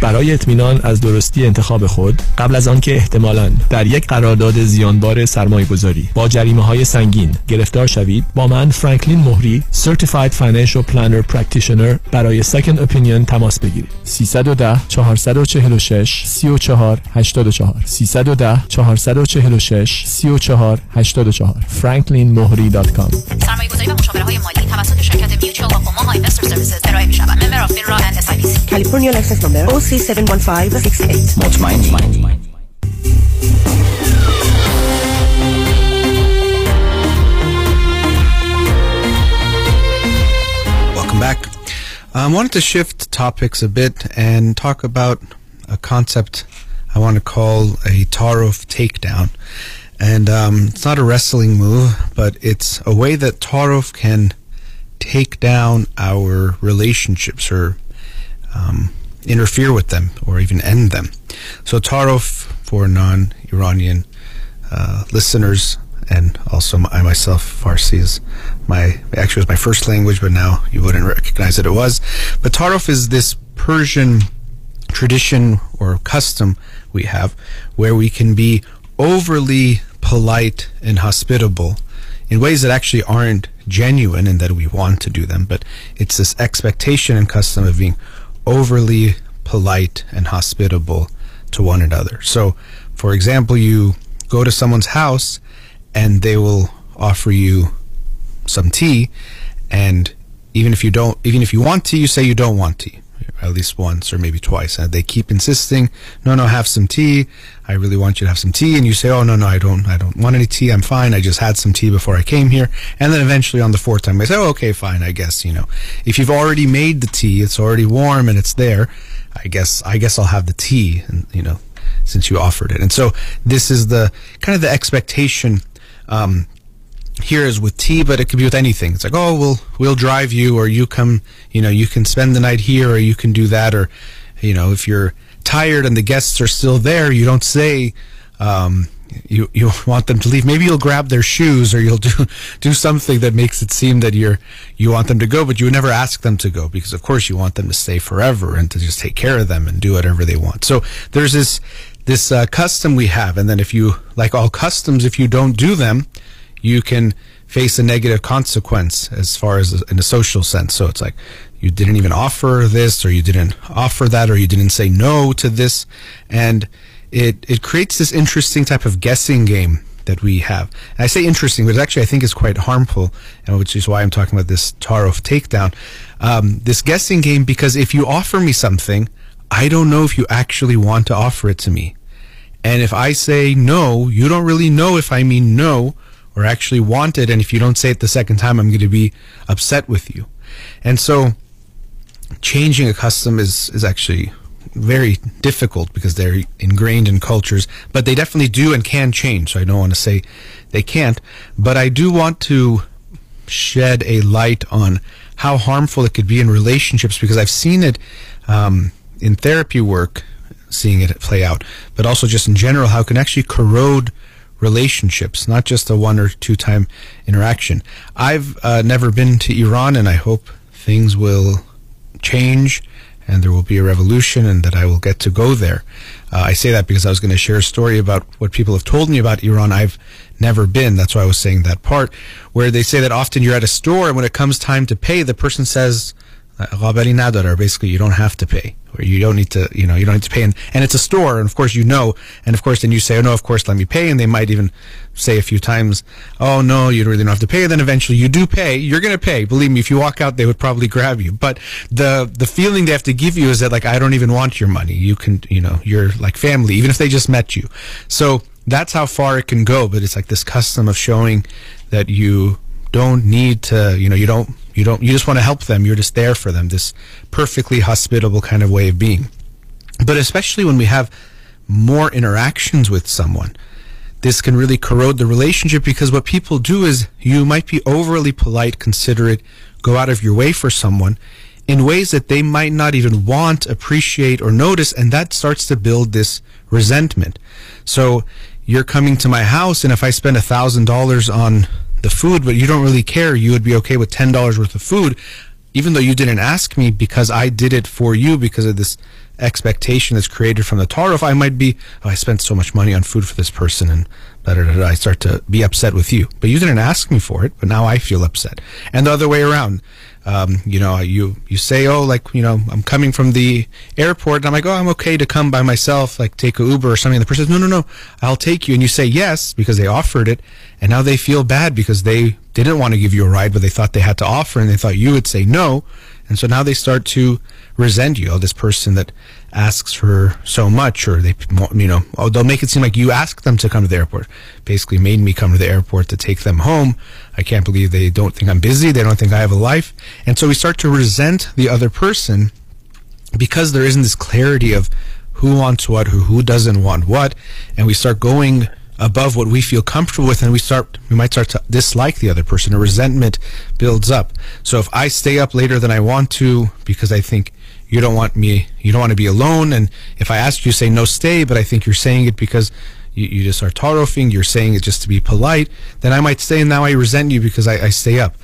برای اطمینان از درستی انتخاب خود، قبل از آنکه احتمالاً در یک قرارداد زیانبار سرمایه‌گذاری با جریمه‌های سنگین گرفتار شوید، با من فرانکلین مهری، Certified Financial Planner Practitioner، برای Second Opinion تماس بگیرید. 310-446-3484 310-446-3484 franklinmohri.com. سرمایه‌گذاری و مشاوره‌های مالی توسط شرکت میوچوال و اوماها اینوستر سرویسز ارائه می‌شود. Member of FINRA and SIPC. California license number OC71568. مطمئن. Back. I wanted to shift topics a bit and talk about a concept I want to call a Taruf takedown. And it's not a wrestling move, but it's a way that Taruf can take down our relationships or interfere with them or even end them. So Taruf, for non-Iranian listeners, and also I myself, Farsi is my first language, but now you wouldn't recognize that it was. But Taruf is this Persian tradition or custom we have where we can be overly polite and hospitable in ways that actually aren't genuine and that we want to do them. But it's this expectation and custom of being overly polite and hospitable to one another. So, for example, you go to someone's house and they will offer you some tea, and even if you want tea, you say you don't want tea, at least once or maybe twice, and they keep insisting, no, have some tea, I really want you to have some tea, and you say, oh, no, I don't want any tea, I'm fine, I just had some tea before I came here, and then eventually on the 4th time, they say, oh, okay, fine, I guess, if you've already made the tea, it's already warm and it's there, I guess I'll have the tea, and since you offered it. And so this is the kind of the expectation here is with tea, but it could be with anything. It's like, oh, we'll drive you, or you come, you can spend the night here, or you can do that, or, if you're tired and the guests are still there, you don't say you want them to leave. Maybe you'll grab their shoes, or you'll do something that makes it seem that you want them to go, but you would never ask them to go, because of course you want them to stay forever and to just take care of them and do whatever they want. So there's this custom we have, and then if you, like all customs, if you don't do them, you can face a negative consequence as far as in a social sense. So it's like you didn't even offer this, or you didn't offer that, or you didn't say no to this. And it creates this interesting type of guessing game that we have. And I say interesting, but actually I think is quite harmful, and which is why I'm talking about this Taruf takedown. This guessing game, because if you offer me something, I don't know if you actually want to offer it to me. And if I say no, you don't really know if I mean no, or actually want it, and if you don't say it the second time, I'm going to be upset with you. And so changing a custom is actually very difficult, because they're ingrained in cultures, but they definitely do and can change, so I don't want to say they can't, but I do want to shed a light on how harmful it could be in relationships, because I've seen it in therapy work, seeing it play out, but also just in general, how it can actually corrode relationships, not just a 1 or 2 time interaction. I've never been to Iran, and I hope things will change and there will be a revolution and that I will get to go there. I say that because I was going to share a story about what people have told me about Iran. I've never been, that's why I was saying that part, where they say that often you're at a store and when it comes time to pay, the person says قابلی نداره. Basically, you don't have to pay, or you don't need to, you know, you don't need to pay. And it's a store, and of course, you know, and of course, then you say, oh no, of course, let me pay. And they might even say a few times, oh no, you really don't have to pay. And then eventually, you do pay. You're gonna pay. Believe me, if you walk out, they would probably grab you. But the feeling they have to give you is that, like, I don't even want your money. You can, you know, you're like family, even if they just met you. So that's how far it can go. But it's like this custom of showing that you don't need to, you know, you just want to help them. You're just there for them. This perfectly hospitable kind of way of being. But especially when we have more interactions with someone, this can really corrode the relationship, because what people do is you might be overly polite, considerate, go out of your way for someone in ways that they might not even want, appreciate, or notice. And that starts to build this resentment. So you're coming to my house, and if I spend $1,000 on the food, but you don't really care, you would be okay with $10 worth of food, even though you didn't ask me, because I did it for you, because of this expectation that's created from the tarot. I might be, oh, I spent so much money on food for this person, and I start to be upset with you, but you didn't ask me for it, but now I feel upset. And the other way around, you know, you say, oh, like, you know, I'm coming from the airport, and I'm like, oh, I'm okay to come by myself, like take an Uber or something. And the person says, no, I'll take you. And you say yes, because they offered it, and now they feel bad because they didn't want to give you a ride, but they thought they had to offer, and they thought you would say no. And so now they start to resent you. Oh, this person that asks for so much, or they, you know, oh, they'll make it seem like you asked them to come to the airport. Basically made me come to the airport to take them home. I can't believe they don't think I'm busy. They don't think I have a life. And so we start to resent the other person, because there isn't this clarity of who wants what, who doesn't want what. And we start going above what we feel comfortable with, and we might start to dislike the other person. A resentment builds up. So if I stay up later than I want to, because I think you don't want to be alone, and if I ask you, say no, stay, but I think you're saying it because you just are tarot-ing, you're saying it just to be polite, then I might stay, and now I resent you because I stay up.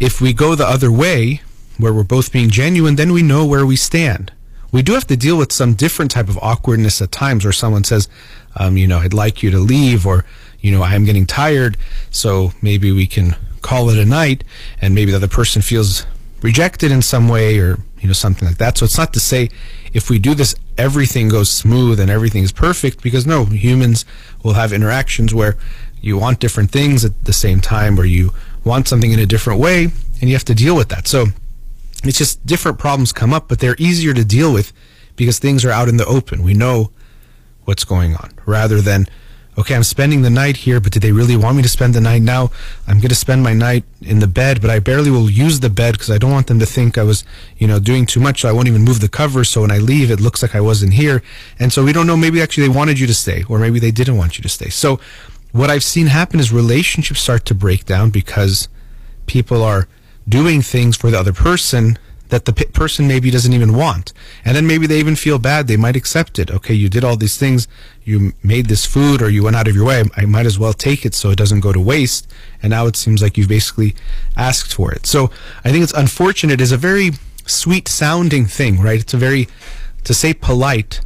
If we go the other way, where we're both being genuine, then we know where we stand. We do have to deal with some different type of awkwardness at times, where someone says, you know, I'd like you to leave, or, you know, I'm getting tired, so maybe we can call it a night, and maybe the other person feels rejected in some way, or, you know, something like that. So it's not to say if we do this, everything goes smooth and everything is perfect, because no, humans will have interactions where you want different things at the same time, or you want something in a different way, and you have to deal with that. So it's just different problems come up, but they're easier to deal with because things are out in the open. We know what's going on, rather than, okay, I'm spending the night here, but did they really want me to spend the night? Now I'm going to spend my night in the bed, but I barely will use the bed because I don't want them to think I was, you know, doing too much. So I won't even move the cover, so when I leave, it looks like I wasn't here. And so we don't know. Maybe actually they wanted you to stay, or maybe they didn't want you to stay. So what I've seen happen is relationships start to break down because people are doing things for the other person that the person maybe doesn't even want. And then maybe they even feel bad. They might accept it. Okay, you did all these things. You made this food, or you went out of your way. I might as well take it so it doesn't go to waste. And now it seems like you've basically asked for it. So I think it's unfortunate. It's a very sweet sounding thing, right? It's a very, to say polite,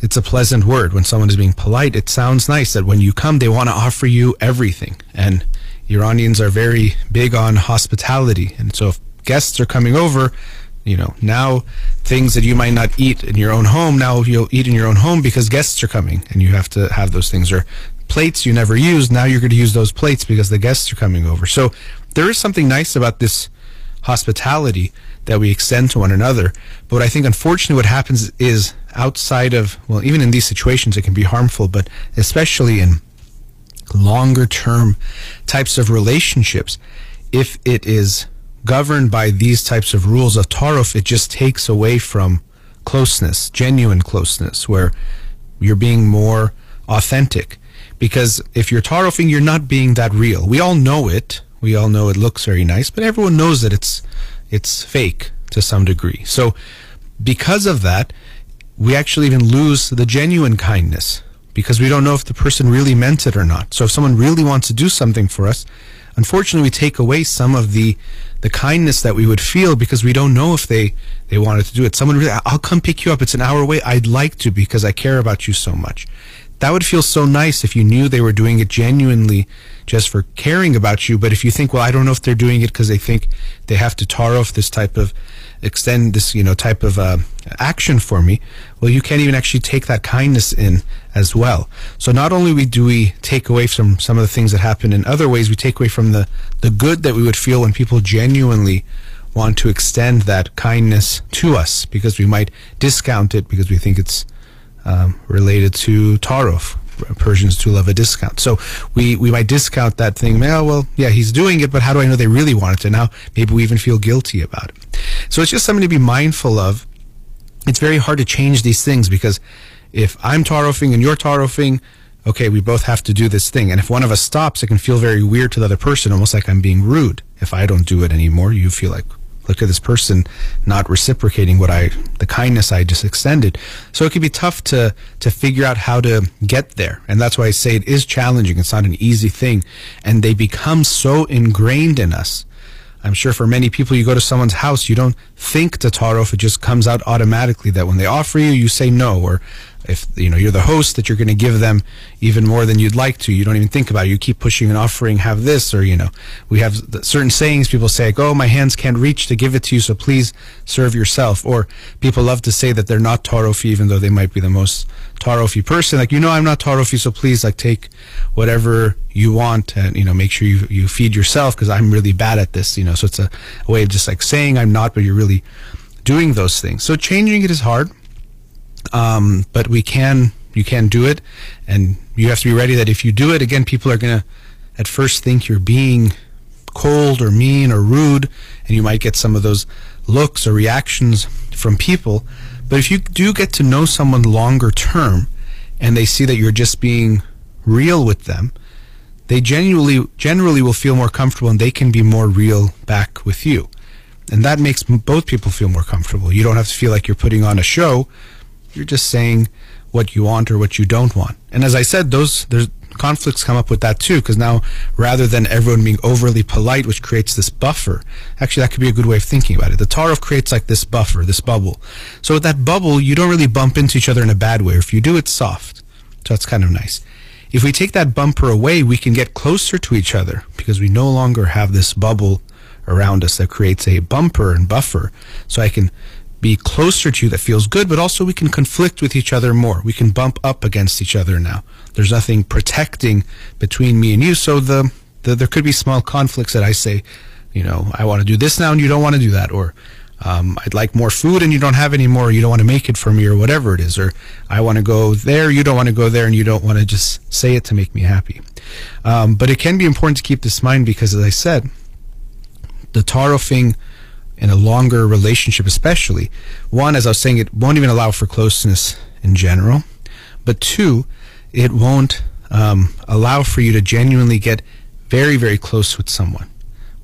it's a pleasant word. When someone is being polite, it sounds nice that when you come, they want to offer you everything. And Iranians are very big on hospitality. And so if guests are coming over, you know, now things that you might not eat in your own home, now you'll eat in your own home because guests are coming, and you have to have those things. Or plates you never used, now you're going to use those plates because the guests are coming over. So there is something nice about this hospitality that we extend to one another. But I think, unfortunately, what happens is outside of, well, even in these situations, it can be harmful, but especially in longer term types of relationships, if it is governed by these types of rules of taruf, it just takes away from closeness, genuine closeness, where you're being more authentic. Because if you're tarufing, you're not being that real. We all know it. We all know it looks very nice, but everyone knows that it's fake to some degree. So because of that, we actually even lose the genuine kindness, because we don't know if the person really meant it or not. So if someone really wants to do something for us, unfortunately, we take away some of the kindness that we would feel, because we don't know if they wanted to do it. Someone really, I'll come pick you up. It's an hour away. I'd like to, because I care about you so much. That would feel so nice if you knew they were doing it genuinely just for caring about you. But if you think, well, I don't know if they're doing it because they think they have to tar off this type of extend this, you know, type of action for me, well, you can't even actually take that kindness in as well. So not only do we take away from some of the things that happen in other ways, we take away from the good that we would feel when people genuinely want to extend that kindness to us, because we might discount it because we think it's related to Taaruf. Persians do love a discount. So we might discount that thing. Oh, well, yeah, he's doing it, but how do I know they really wanted to? Now, maybe we even feel guilty about it. So it's just something to be mindful of. It's very hard to change these things, because if I'm Taarufing and you're Taarufing, okay, we both have to do this thing. And if one of us stops, it can feel very weird to the other person, almost like I'm being rude. If I don't do it anymore, you feel like, look at this person not reciprocating the kindness I just extended. So it can be tough to figure out how to get there. And that's why I say it is challenging. It's not an easy thing. And they become so ingrained in us. I'm sure for many people, you go to someone's house, you don't think to Taaruf. It just comes out automatically that when they offer you, you say no. Or if you know, you're the host, that you're going to give them even more than you'd like to. You don't even think about it. You keep pushing and offering, have this, or, you know, we have certain sayings people say, like, oh, my hands can't reach to give it to you, so please serve yourself. Or people love to say that they're not Taarufi, even though they might be the most Taarufi person. Like, you know, I'm not Taarufi, so please, like, take whatever you want, and, you know, make sure you feed yourself, because I'm really bad at this, you know. So it's a way of just like saying I'm not, but you're really doing those things. So changing it is hard. But you can do it, and you have to be ready that if you do it again, people are going to at first think you're being cold or mean or rude, and you might get some of those looks or reactions from people. But if you do get to know someone longer term and they see that you're just being real with them, they generally will feel more comfortable, and they can be more real back with you. And that makes both people feel more comfortable. You don't have to feel like you're putting on a show. You're just saying what you want or what you don't want. And as I said, there's conflicts come up with that too, because now rather than everyone being overly polite, which creates this buffer, actually that could be a good way of thinking about it. The Taaruf creates like this buffer, this bubble. So with that bubble, you don't really bump into each other in a bad way. If you do, it's soft. So that's kind of nice. If we take that bumper away, we can get closer to each other, because we no longer have this bubble around us that creates a bumper and buffer. So I can be closer to you, that feels good, but also we can conflict with each other more. We can bump up against each other now. There's nothing protecting between me and you, so there could be small conflicts that I say, you know, I want to do this now and you don't want to do that, or I'd like more food and you don't have any more, or you don't want to make it for me, or whatever it is, or I want to go there, you don't want to go there, and you don't want to just say it to make me happy. But it can be important to keep this in mind, because as I said, the Taarufing in a longer relationship especially, one, as I was saying, it won't even allow for closeness in general, but two, it won't allow for you to genuinely get very, very close with someone,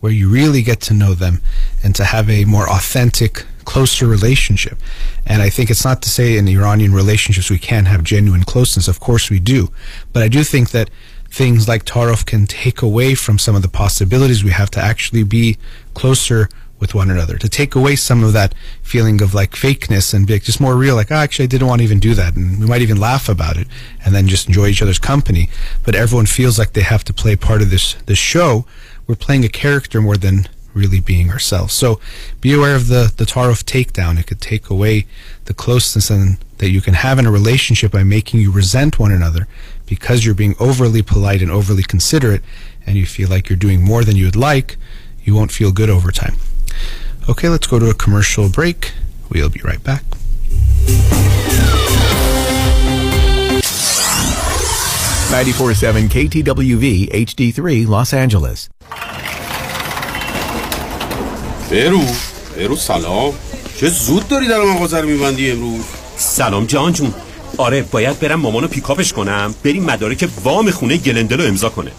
where you really get to know them and to have a more authentic, closer relationship. And I think it's not to say in Iranian relationships we can't have genuine closeness. Of course we do. But I do think that things like Taaruf can take away from some of the possibilities we have to actually be closer with one another, to take away some of that feeling of like fakeness and be like just more real, like, oh, actually I didn't want to even do that, and we might even laugh about it and then just enjoy each other's company. But everyone feels like they have to play part of this show. We're playing a character more than really being ourselves. So be aware of the Taaruf takedown. It could take away the closeness and that you can have in a relationship by making you resent one another because you're being overly polite and overly considerate, and you feel like you're doing more than you'd like. You won't feel good over time. Okay, let's go to a commercial break. We'll be right back. KTWV HD3 Los Angeles. برو سلام. چه زود داری در مغازه میبندی امروز؟ سلام جان جون. آره باید برم مامانو پیکاپش کنم، بریم مدارک وام خونه گلندل رو امضا کنه.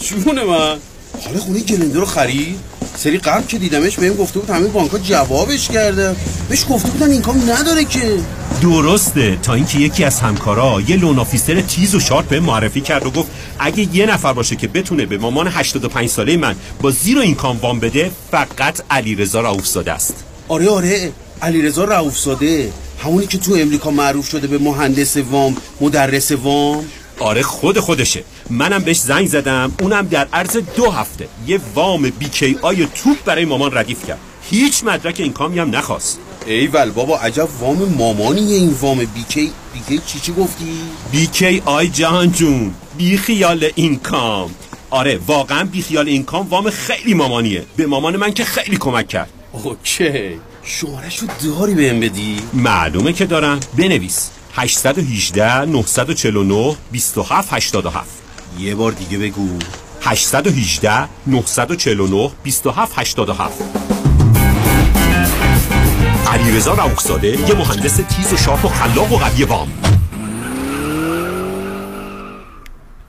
چونه من؟ حالا خونه گلندل رو خرید؟ سری قبل که دیدمش بهم گفته بود همه بانک‌ها جوابش کرده، بهش گفته بودن این کام نداره که. درسته، تا اینکه یکی از همکارا یه لون آفیسر تیز و شارپ بهم معرفی کرد و گفت اگه یه نفر باشه که بتونه به مامان 85 ساله من با زیرو اینکام وام بده، فقط علیرضا رؤوف‌زاده است. آره علیرضا رؤوف‌زاده، همونی که تو امریکا معروف شده به مهندس وام، مدرس وام. آره خودشه، منم بهش زنگ زدم، اونم در عرض 2 هفته یه وام BKI توپ برای مامان ردیف کرد. هیچ مدرک اینکامی هم نخواست. ایول بابا، عجب وام مامانیه این وام. بیکی چی گفتی؟ بیکی آی جهان جون، بی خیال اینکام. آره واقعا بی خیال اینکام وام خیلی مامانیه، به مامان من که خیلی کمک کرد. اوکی، شماره‌شو داری بهم بدی؟ معلومه که دارم. بنویس 818 949 2787. یه بار دیگه بگو. 818 949 2787. علیرضا رؤوف‌زاده یه مهندس تیز و شارپ و خلاق و قوی وام.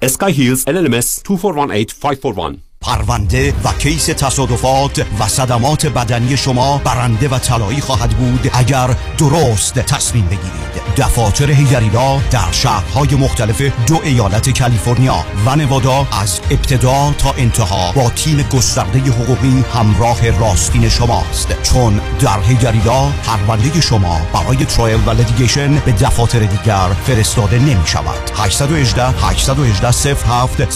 اسکای هیلز LLMS 2418541. پرونده و کیس تصادفات و صدمات بدنی شما برنده و طلایی خواهد بود اگر درست تصمیم بگیرید. دفاتر هیدریلا در شهرهای مختلف دو ایالت کالیفرنیا و نوادا از ابتدا تا انتها با تیم گسترده حقوقی همراه راستین شماست، چون در هیدریلا پرونده شما برای ترایل و لیتیگیشن به دفاتر دیگر فرستاده نمی شود. 818-818-0707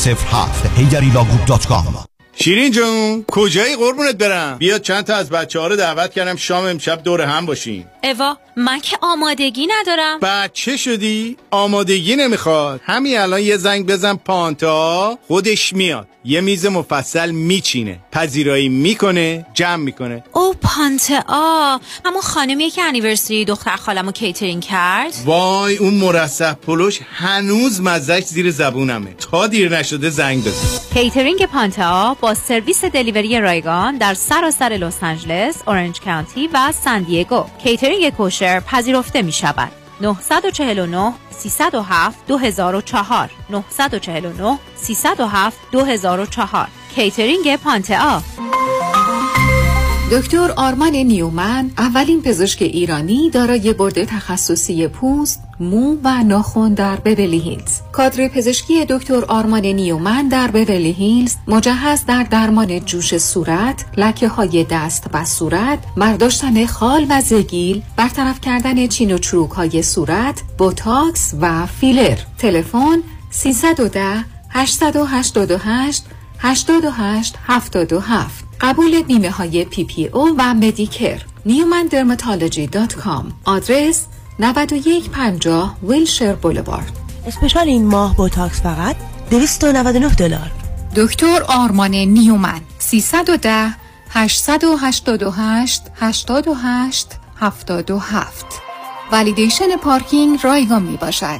heidarilaGroup.com. شیرین جون کجایی قربونت برم؟ بیا چند تا از بچه‌ها رو دعوت کردم شام امشب دور هم باشیم. اوا من که آمادگی ندارم. بچه شدی؟ آمادگی نمیخواد. همین الان یه زنگ بزن پانتا، خودش میاد. یه میز مفصل میچینه، پذیرایی میکنه، جمع میکنه. او پانتا همون خانمیه که انیورسری دختر خالمو کیترینگ کرد؟ وای اون مرسح پلوش هنوز مزهش زیر زبونمه. تا دیر نشده زنگ بزن. کیترینگ پانتا با سرویس دلیوری رایگان در سراسر لس آنجلس، اورنج کانتی و سان دیگو. کیترینگ کوشر پذیرفته می شود. 949 307 2004 949 307 2004 کیترینگ پانتا. دکتر آرمان نیومن اولین پزشک ایرانی دارای برد تخصصی پوست، مو و ناخن در بیولی هیلز. کادر پزشکی دکتر آرمان نیومن در بیولی هیلز مجهز در درمان جوش صورت، لکه‌های دست و صورت، برداشتن خال و زگیل، برطرف کردن چین و چروک‌های صورت، بوتاکس و فیلر. تلفن 310 888 88 77. قبول بیمه های PPO و مدیکر. newmandermatology.com. آدرس 9150 ویلشر بولوارد. اسپشال این ماه بوتاکس فقط $299. دکتر آرمان نیومن 310 888 88 77. والیدیشن پارکینگ رایگان می باشد.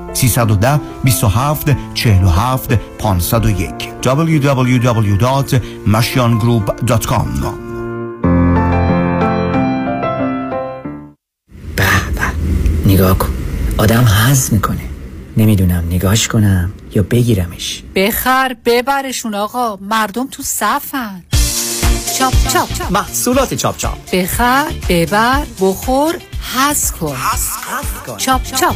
310-27-47-501 www.mashiangroup.com. به به، نگاه کن، آدم هضم میکنه. نمیدونم نگاهش کنم یا بگیرمش. بخر ببرشون آقا، مردم تو صفن. چاپ چاپ محصولات چاپ چاپ. بخر ببر بخور هضم کن. چاپ چاپ.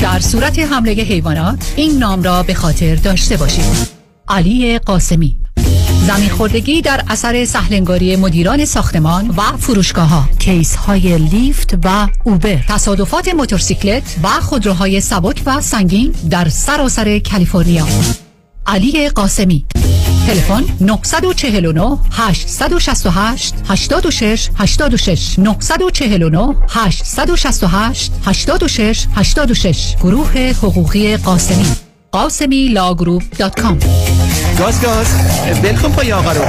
در صورت حمله حیوانات این نام را به خاطر داشته باشید. علی قاسمی. زمین خوردگی در اثر سهلنگاری مدیران ساختمان و فروشگاه‌ها، کیس‌های لیفت و اوبر، تصادفات موتورسیکلت و خودروهای سبک و سنگین در سراسر کالیفرنیا. علی قاسمی. تلفن 949 868 86 86 949 868 86 86. گروه حقوقی قاسمی. قاسمیلاگروپ.com. گاز گاز، بلکن پای آقا رو.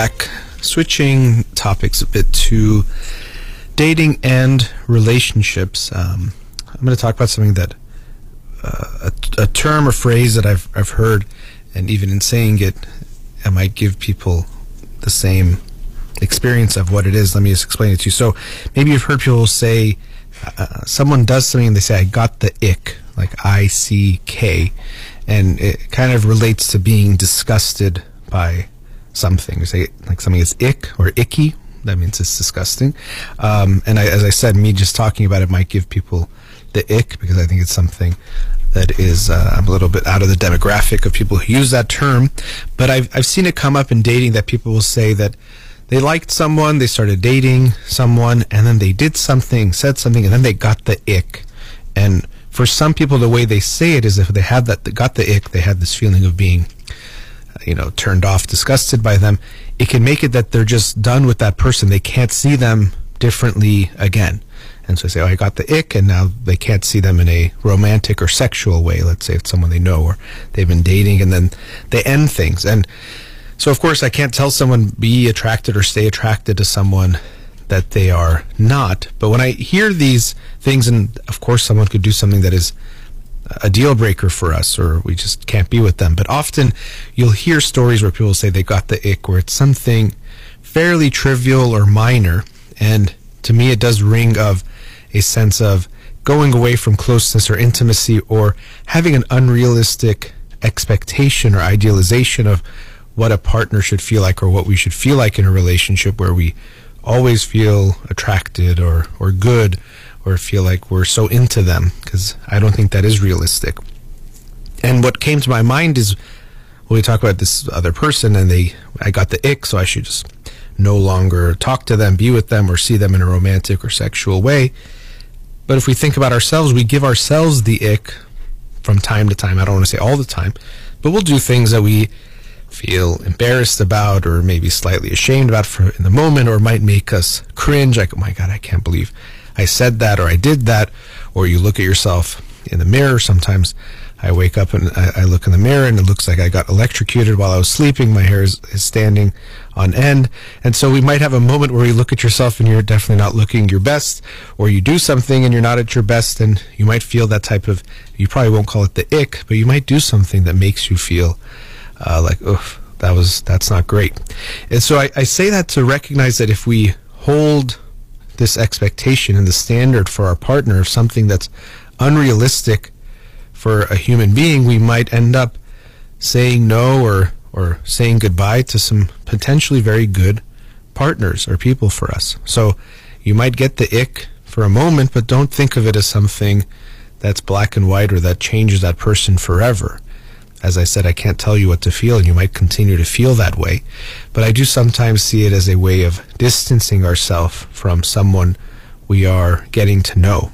back, switching topics a bit to dating and relationships. I'm going to talk about something that a term or phrase that I've heard, and even in saying it, I might give people the same experience of what it is. Let me just explain it to you. So maybe you've heard people say someone does something and they say, "I got the ick," like I-C-K, and it kind of relates to being disgusted by something. We say like something is ick or icky. That means it's disgusting. As I said, me just talking about it might give people the ick because I think it's something that is I'm a little bit out of the demographic of people who use that term. But I've seen it come up in dating that people will say that they liked someone, they started dating someone, and then they did something, said something, and then they got the ick. And for some people, the way they say it is if they had that, they got the ick, they had this feeling of being, you know, turned off, disgusted by them. It can make it that they're just done with that person. They can't see them differently again. And so they say, "Oh, I got the ick," and now they can't see them in a romantic or sexual way. Let's say it's someone they know or they've been dating, and then they end things. And so, of course, I can't tell someone be attracted or stay attracted to someone that they are not. But when I hear these things, and of course someone could do something that is a deal breaker for us or we just can't be with them. But often you'll hear stories where people say they got the ick, where it's something fairly trivial or minor. And to me, it does ring of a sense of going away from closeness or intimacy or having an unrealistic expectation or idealization of what a partner should feel like or what we should feel like in a relationship where we always feel attracted or good or feel like we're so into them, because I don't think that is realistic. And what came to my mind is we talk about this other person and I got the ick, so I should just no longer talk to them, be with them, or see them in a romantic or sexual way. But if we think about ourselves, we give ourselves the ick from time to time. I don't want to say all the time, but we'll do things that we feel embarrassed about or maybe slightly ashamed about for in the moment, or might make us cringe, like, "Oh my God, I can't believe I said that or I did that." Or you look at yourself in the mirror. Sometimes I wake up and I look in the mirror and it looks like I got electrocuted while I was sleeping. My hair is standing on end. And so we might have a moment where you look at yourself and you're definitely not looking your best, or you do something and you're not at your best, and you might feel that type of, you probably won't call it the ick, but you might do something that makes you feel like, "Oof, that's not great." And so I say that to recognize that if we hold this expectation and the standard for our partner of something that's unrealistic for a human being, we might end up saying no or saying goodbye to some potentially very good partners or people for us. So you might get the ick for a moment, but don't think of it as something that's black and white or that changes that person forever. As I said, I can't tell you what to feel, and you might continue to feel that way. But I do sometimes see it as a way of distancing ourselves from someone we are getting to know.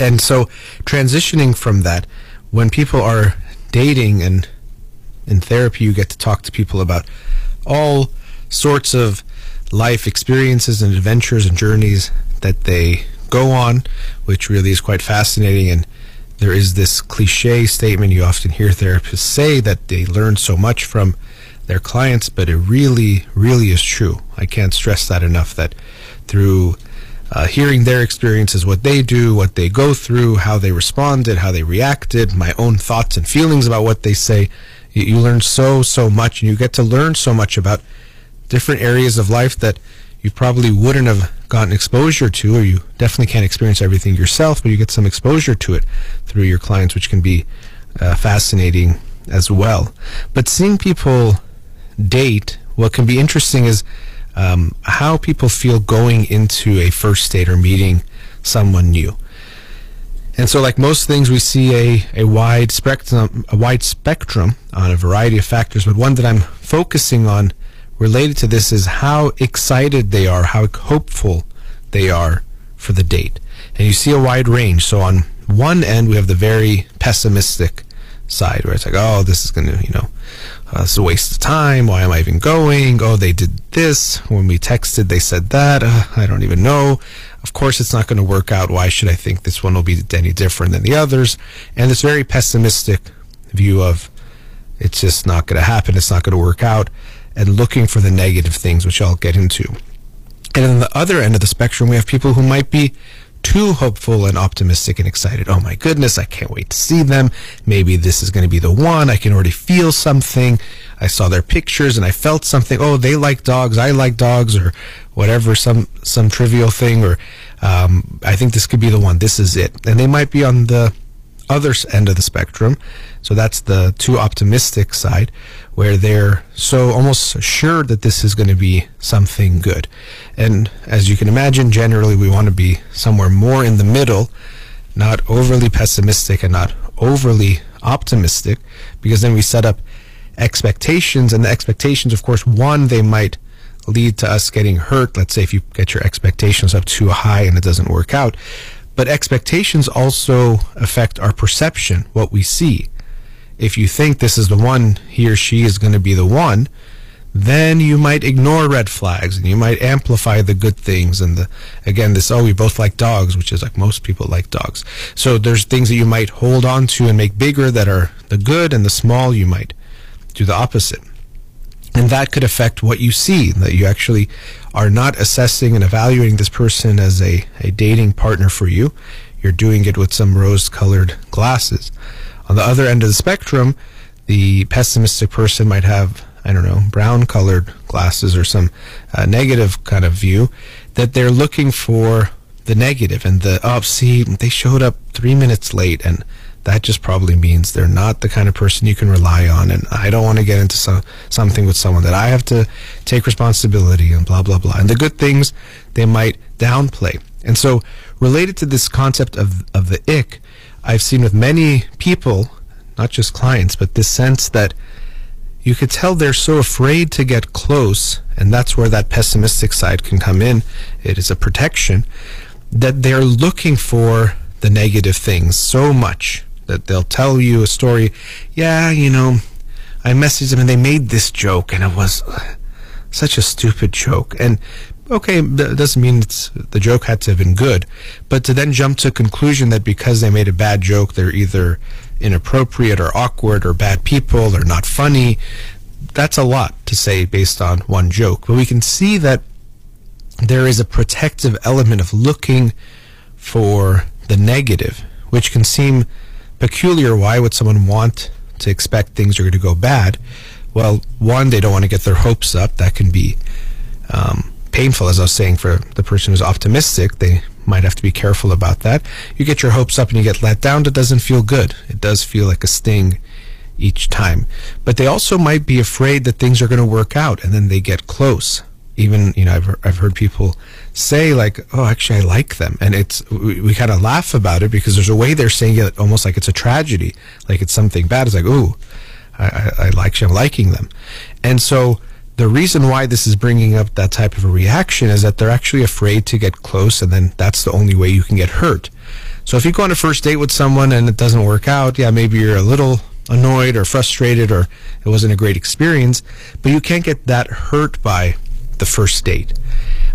And so transitioning from that, when people are dating and in therapy, you get to talk to people about all sorts of life experiences and adventures and journeys that they go on, which really is quite fascinating. And there is this cliche statement you often hear therapists say that they learn so much from their clients, but it really, really is true. I can't stress that enough, that through hearing their experiences, what they do, what they go through, how they responded, how they reacted, my own thoughts and feelings about what they say, you learn so much, and you get to learn so much about different areas of life that you probably wouldn't have gotten exposure to, or you definitely can't experience everything yourself, but you get some exposure to it through your clients, which can be fascinating as well. But seeing people date, what can be interesting is how people feel going into a first date or meeting someone new. And so like most things, we see a wide spectrum on a variety of factors, but one that I'm focusing on related to this is how excited they are, how hopeful they are for the date. And you see a wide range. So on one end, we have the very pessimistic side, where it's like, "Oh, this is going to, it's a waste of time. Why am I even going? Oh, they did this. When we texted, they said that. I don't even know. Of course, it's not going to work out. Why should I think this one will be any different than the others?" And this very pessimistic view of it's just not going to happen. It's not going to work out. and looking for the negative things, which I'll get into. And on the other end of the spectrum, we have people who might be too hopeful and optimistic and excited. Oh my goodness, I can't wait to see them. Maybe this is going to be the one. I can already feel something. I saw their pictures and I felt something. Oh, they like dogs. I like dogs, or whatever, some trivial thing, or I think this could be the one. This is it. And they might be on the other end of the spectrum. So that's the too optimistic side, where they're so almost sure that this is going to be something good. And as you can imagine, generally we want to be somewhere more in the middle, not overly pessimistic and not overly optimistic, because then we set up expectations, and the expectations, of course, one, they might lead to us getting hurt. Let's say if you get your expectations up too high and it doesn't work out. But expectations also affect our perception, what we see. If you think this is the one, he or she is going to be the one, then you might ignore red flags and you might amplify the good things. And again, this, oh, we both like dogs, which is like most people like dogs. So there's things that you might hold on to and make bigger that are the good, and the small you might do the opposite. And that could affect what you see, that you actually are not assessing and evaluating this person as a dating partner for you. You're doing it with some rose-colored glasses. On the other end of the spectrum, the pessimistic person might have, I don't know, brown-colored glasses or some negative kind of view, that they're looking for the negative and the, oh, see, they showed up 3 minutes late, and that just probably means they're not the kind of person you can rely on, and I don't want to get into something with someone that I have to take responsibility, and blah, blah, blah. And the good things, they might downplay. And so related to this concept of the ick, I've seen with many people, not just clients, but this sense that you could tell they're so afraid to get close, and that's where that pessimistic side can come in. It is a protection that they're looking for the negative things so much that they'll tell you a story. Yeah, you know, I messaged them and they made this joke, and it was such a stupid joke. And okay, that doesn't mean the joke had to have been good, but to then jump to a conclusion that because they made a bad joke, they're either inappropriate or awkward or bad people or not funny, that's a lot to say based on one joke. But we can see that there is a protective element of looking for the negative, which can seem peculiar. Why would someone want to expect things are going to go bad? Well, one, they don't want to get their hopes up. That can be painful, as I was saying, for the person who's optimistic. They might have to be careful about that. You get your hopes up and you get let down. It doesn't feel good. It does feel like a sting each time. But they also might be afraid that things are going to work out, and then they get close. Even, you know, I've heard people say, like, oh, actually, I like them. And it's, we kind of laugh about it because there's a way they're saying it almost like it's a tragedy, like it's something bad. It's like, ooh, I'm liking them. And so the reason why this is bringing up that type of a reaction is that they're actually afraid to get close, and then that's the only way you can get hurt. So if you go on a first date with someone and it doesn't work out, yeah, maybe you're a little annoyed or frustrated or it wasn't a great experience, but you can't get that hurt by the first date.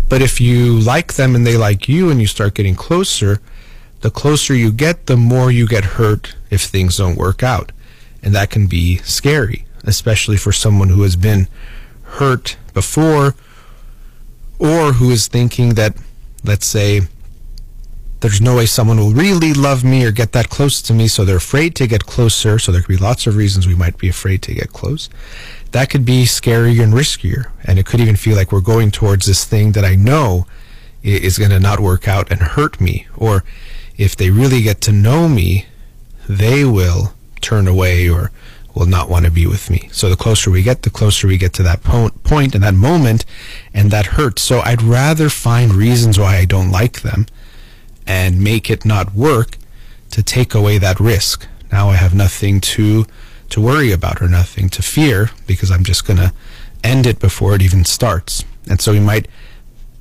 But if you like them and they like you and you start getting closer, the closer you get, the more you get hurt if things don't work out. And that can be scary, especially for someone who has been hurt before, or who is thinking that, let's say, there's no way someone will really love me or get that close to me, so they're afraid to get closer. So there could be lots of reasons we might be afraid to get close. That could be scarier and riskier, and it could even feel like we're going towards this thing that I know is going to not work out and hurt me. Or if they really get to know me, they will turn away or will not want to be with me. So the closer we get to that point and that moment, and that hurts. So I'd rather find reasons why I don't like them and make it not work to take away that risk. Now I have nothing to worry about or nothing to fear, because I'm just going to end it before it even starts. And so we might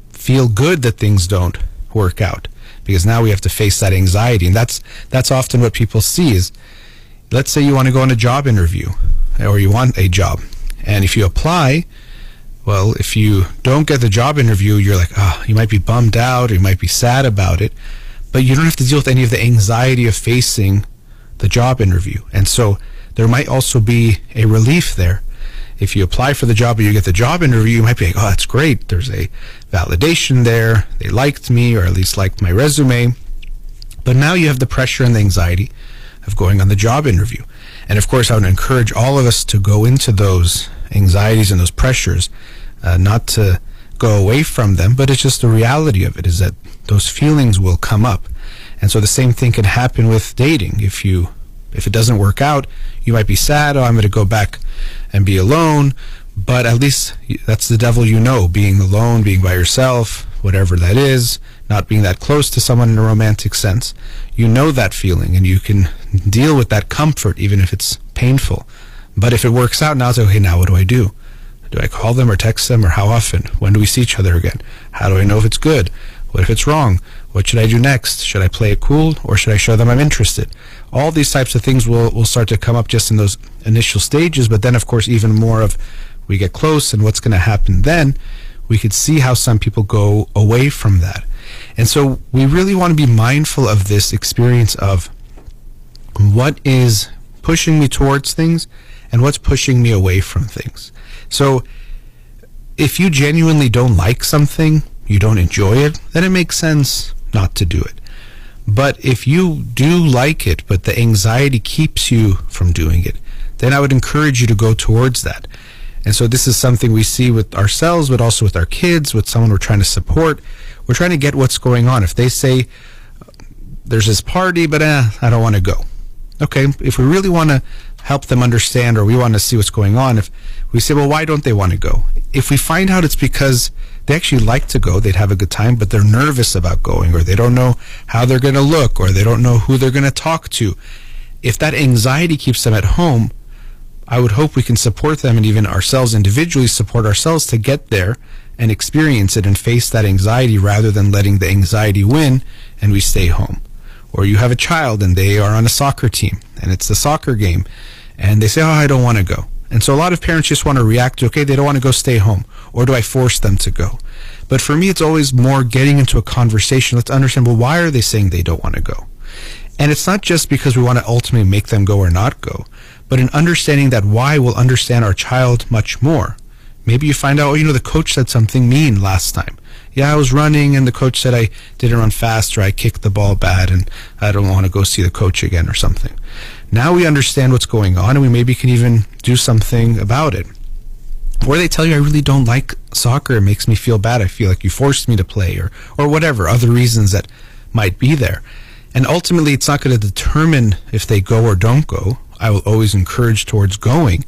feel good that things don't work out, because now we have to face that anxiety. And that's often what people see is, let's say you want to go on a job interview, or you want a job. And if you apply, well, if you don't get the job interview, you're like, ah, you might be bummed out, or you might be sad about it, but you don't have to deal with any of the anxiety of facing the job interview. And so there might also be a relief there. if you apply for the job or you get the job interview, you might be like, oh, that's great. There's a validation there. They liked me, or at least liked my resume. But now you have the pressure and the anxiety of going on the job interview. And of course, I would encourage all of us to go into those anxieties and those pressures, not to go away from them, but it's just the reality of it is that those feelings will come up. And so the same thing can happen with dating. If it doesn't work out, you might be sad, oh, I'm going to go back and be alone, but at least that's the devil, you know, being alone, being by yourself, whatever that is, not being that close to someone in a romantic sense. You know that feeling, and you can deal with that comfort, even if it's painful. But if it works out, now it's okay, now what do I do? Do I call them or text them, or how often? When do we see each other again? How do I know if it's good? What if it's wrong? What should I do next? Should I play it cool, or should I show them I'm interested? All these types of things will start to come up just in those initial stages, but then, of course, even more of we get close and what's going to happen then, we could see how some people go away from that. And so we really want to be mindful of this experience of what is pushing me towards things and what's pushing me away from things. So if you genuinely don't like something, you don't enjoy it, then it makes sense not to do it. But if you do like it, but the anxiety keeps you from doing it, then I would encourage you to go towards that. And so this is something we see with ourselves, but also with our kids, with someone we're trying to support. We're trying to get what's going on. If they say, there's this party, but I don't want to go. Okay, if we really want to help them understand, or we want to see what's going on, if we say, well, why don't they want to go? If we find out it's because they actually like to go, they'd have a good time, but they're nervous about going, or they don't know how they're going to look, or they don't know who they're going to talk to. If that anxiety keeps them at home, I would hope we can support them, and even ourselves individually support ourselves to get there and experience it and face that anxiety, rather than letting the anxiety win and we stay home. Or you have a child and they are on a soccer team and it's the soccer game and they say, oh, I don't want to go. And so a lot of parents just want to react to, okay, they don't want to go, stay home. Or do I force them to go? But for me, it's always more getting into a conversation. Let's understand, well, why are they saying they don't want to go? And it's not just because we want to ultimately make them go or not go, but in understanding that why, we'll understand our child much more. Maybe you find out, oh, you know, the coach said something mean last time. Yeah, I was running and the coach said I didn't run fast, or I kicked the ball bad and I don't want to go see the coach again or something. Now we understand what's going on and we maybe can even do something about it. Or they tell you, I really don't like soccer. It makes me feel bad. I feel like you forced me to play, or whatever, other reasons that might be there. And ultimately, it's not going to determine if they go or don't go. I will always encourage towards going.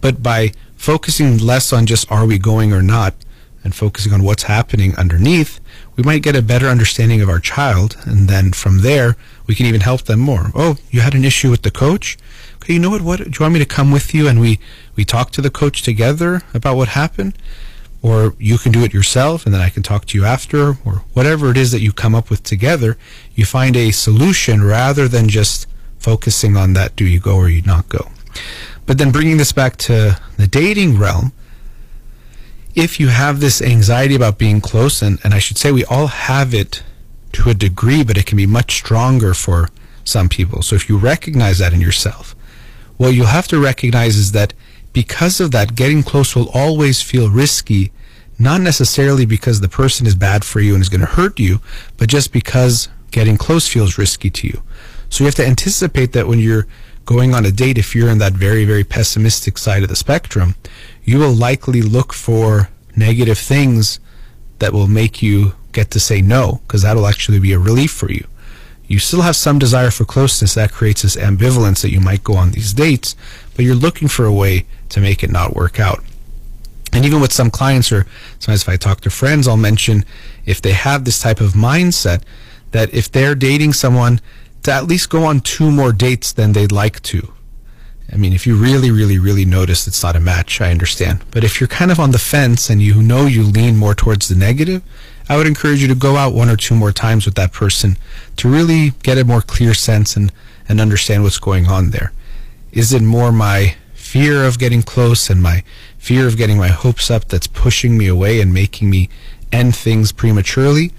But by focusing less on just are we going or not, and focusing on what's happening underneath, we might get a better understanding of our child. And then from there, we can even help them more. Oh, you had an issue with the coach? Okay, you know what? Do you want me to come with you and we talk to the coach together about what happened? Or you can do it yourself and then I can talk to you after, or whatever it is that you come up with together. You find a solution rather than just focusing on that, do you go or you not go? But then bringing this back to the dating realm, if you have this anxiety about being close, and I should say we all have it to a degree, but it can be much stronger for some people. So if you recognize that in yourself, what you'll have to recognize is that because of that, getting close will always feel risky, not necessarily because the person is bad for you and is going to hurt you, but just because getting close feels risky to you. So you have to anticipate that when you're going on a date, if you're in that very, very pessimistic side of the spectrum, you will likely look for negative things that will make you get to say no, because that will actually be a relief for you. You still have some desire for closeness. That creates this ambivalence that you might go on these dates, but you're looking for a way to make it not work out. And even with some clients, or sometimes if I talk to friends, I'll mention if they have this type of mindset, that if they're dating someone, to at least go on 2 more dates than they'd like to. I mean, if you really, really, really notice it's not a match, I understand. But if you're kind of on the fence and you know you lean more towards the negative, I would encourage you to go out 1 or 2 more times with that person to really get a more clear sense and understand what's going on there. Is it more my fear of getting close and my fear of getting my hopes up that's pushing me away and making me end things prematurely?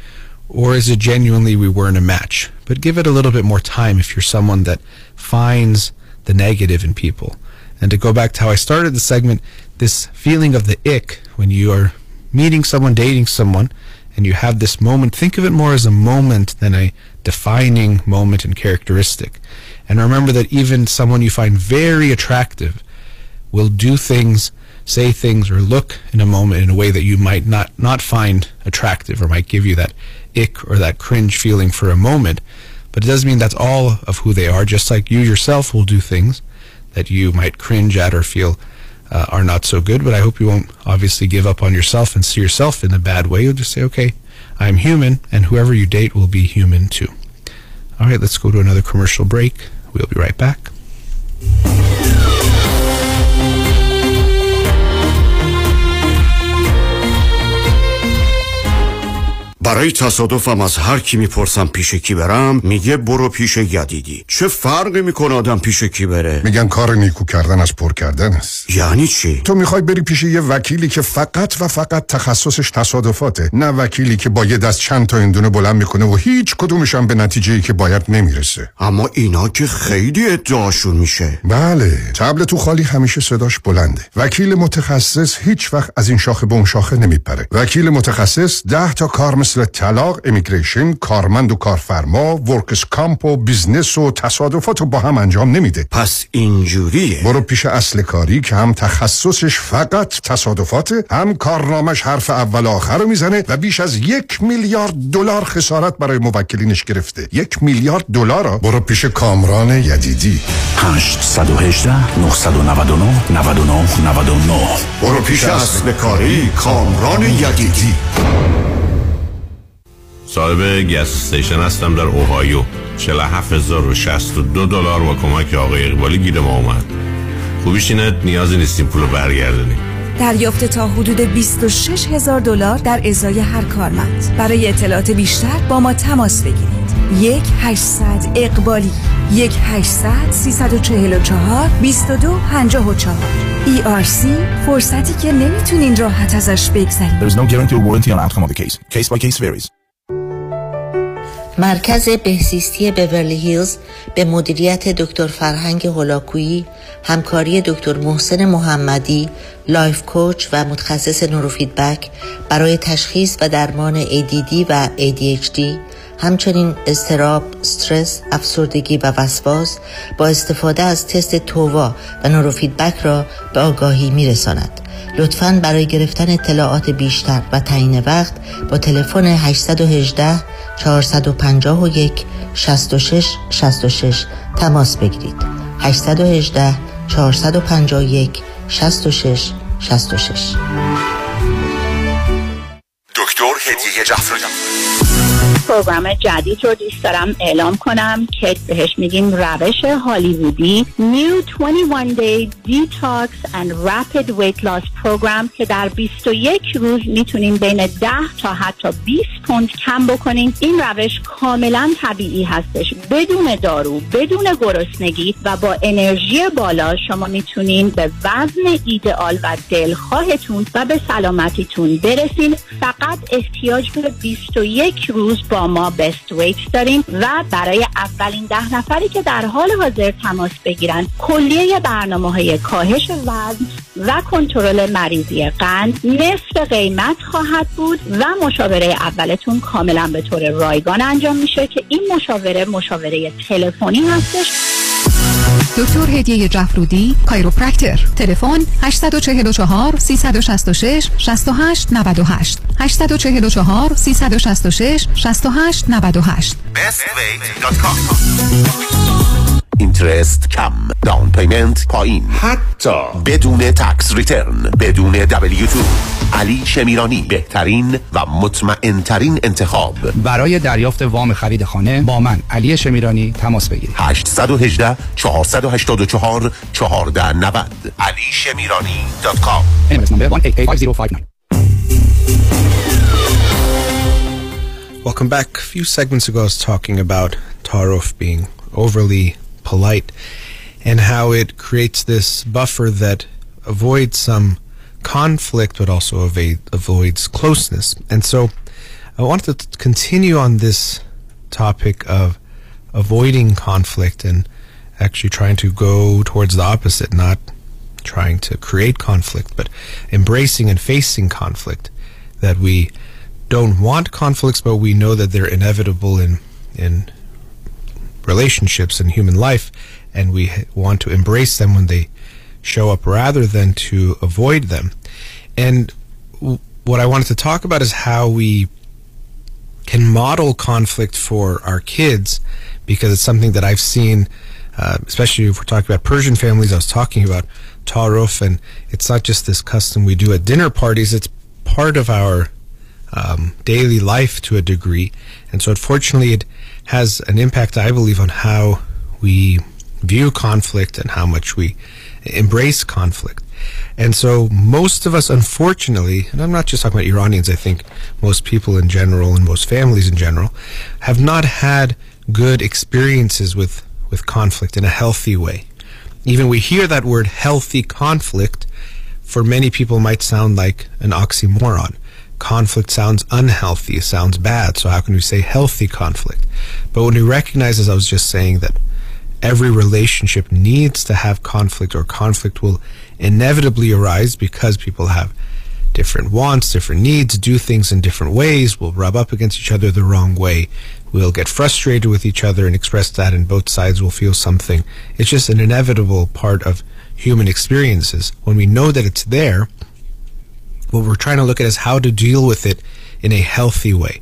Or is it genuinely we weren't a match? But give it a little bit more time if you're someone that finds the negative in people. And to go back to how I started the segment, this feeling of the ick when you are meeting someone, dating someone, and you have this moment, think of it more as a moment than a defining moment and characteristic. And remember that even someone you find very attractive will do things, say things, or look in a moment in a way that you might not find attractive, or might give you that ick or that cringe feeling for a moment. But it doesn't mean that's all of who they are, just like you yourself will do things that you might cringe at or feel are not so good. But I hope you won't obviously give up on yourself and see yourself in a bad way. You'll just say, okay, I'm human, and whoever you date will be human too. All right, let's go to another commercial break. We'll be right back. برای تصادفم از هر کی میپرسم پیش کی برم میگه برو پیش یدیدی. چه فرقی میکنه آدم پیش کی بره؟ میگن کار نیکو کردن از پر کردن است. یعنی چی؟ تو میخوای بری پیش یه وکیلی که فقط و فقط تخصصش تصادفاته، نه وکیلی که با یه دست چند تا این دونه بلند میکنه و هیچ کدومش هم به نتیجه‌ای که باید نمیرسه. اما اینا که خیلی ادعاشون میشه. بله، طبل تو خالی همیشه صداش بلنده. وکیل متخصص هیچ وقت از این شاخه به اون شاخه نمیپره. وکیل متخصص 10 تا کار مثل طلاق، امیگریشن، کارمند و کارفرما، ورکس کامپ و بیزنس و تصادفات رو با هم انجام نمیده. پس اینجوریه. برو پیش اصل کاری که هم تخصصش فقط تصادفاته، هم کارنامش حرف اول آخر رو میزنه و بیش از $1 میلیارد خسارت برای موکلینش گرفته. $1 میلیارد. برو پیش کامران یدیدی. 818 999 99 99. برو پیش اصل کاری کامران یدیدی. صاحب گس استیشن هستم در اوهایو. $47,062 با کمک آقای اقبالی گیر ما اومد. خوبیش اینه نیازی نیستیم پول رو برگردنیم. دریافت تا حدود $26,000 در ازای هر کارمند. برای اطلاعات بیشتر با ما تماس بگیرید. 1-800-اقبالی 1-800-344-2254. ERC فرصتی که نمیتونین راحت ازش بگذرید. There is no guarantee or warranty on outcome of the case. Case by case varies. مرکز بهزیستی بورلی هیلز به مدیریت دکتر فرهنگ هولاکویی، همکاری دکتر محسن محمدی، لایف کوچ و متخصص نوروفیدبک برای تشخیص و درمان ADD و ADHD، همچنین اضطراب، استرس، افسردگی و وسواس با استفاده از تست تووا و نوروفیدبک را به آگاهی می‌رساند. لطفاً برای گرفتن اطلاعات بیشتر و تعیین وقت با تلفن 818 451 66 66 تماس بگیرید. 818 451 66 66. دکتر هدیه جعفری. پروگرام جدید رو دوست دارم اعلام کنم که بهش میگیم روش هالیوودی New 21 Day Detox and Rapid Weight Loss Program که در 21 روز میتونین بین 10 تا حتی 20 پوند کم بکنین. این روش کاملا طبیعی هستش، بدون دارو، بدون گرسنگی و با انرژی بالا شما میتونین به وزن ایدئال و دلخواهتون و به سلامتیتون برسین. فقط احتیاج به 21 روز با ما بست ویت داریم و برای اولین 10 نفری که در حال حاضر تماس بگیرن کلیه برنامه‌های کاهش وزن و کنترل مریضی قند نصف قیمت خواهد بود و مشاوره اولتون کاملا به طور رایگان انجام میشه که این مشاوره تلفنی هستش. دکتر هدیه جعفرودی، کایروپرکتر. تلفن 844-366-6898 844-366-6898. bestway.com. اینترست کم، داون پیمنت پایین، حتی بدون تکس ریترن، بدون W2. علی شمیرانی، بهترین و مطمئن ترین انتخاب. برای دریافت وام خرید خانه با من علی شمیرانی تماس بگیرید. 818 484 1490. علی شمیرانی .com. Welcome back. A few segments ago I was talking about Taaruf being overly polite and how it creates this buffer that avoids some conflict but also avoids closeness. And so I wanted to continue on this topic of avoiding conflict and actually trying to go towards the opposite, not trying to create conflict, but embracing and facing conflict, that we don't want conflicts, but we know that they're inevitable in relationships and human life, and we want to embrace them when they show up rather than to avoid them. And what I wanted to talk about is how we can model conflict for our kids, because it's something that I've seen, especially if we're talking about Persian families. I was talking about Ta'aruf, and it's not just this custom we do at dinner parties, it's part of our daily life to a degree. And so unfortunately it has an impact, I believe, on how we view conflict and how much we embrace conflict. And so most of us, unfortunately, and I'm not just talking about Iranians, I think most people in general and most families in general, have not had good experiences with conflict in a healthy way. Even we hear that word healthy conflict, for many people might sound like an oxymoron. Conflict sounds unhealthy, it sounds bad, so how can we say healthy conflict? But when we recognize, as I was just saying, that every relationship needs to have conflict, or conflict will inevitably arise because people have different wants, different needs, do things in different ways, will rub up against each other the wrong way, we'll get frustrated with each other and express that, and both sides will feel something. It's just an inevitable part of human experiences. When we know that it's there, what we're trying to look at is how to deal with it in a healthy way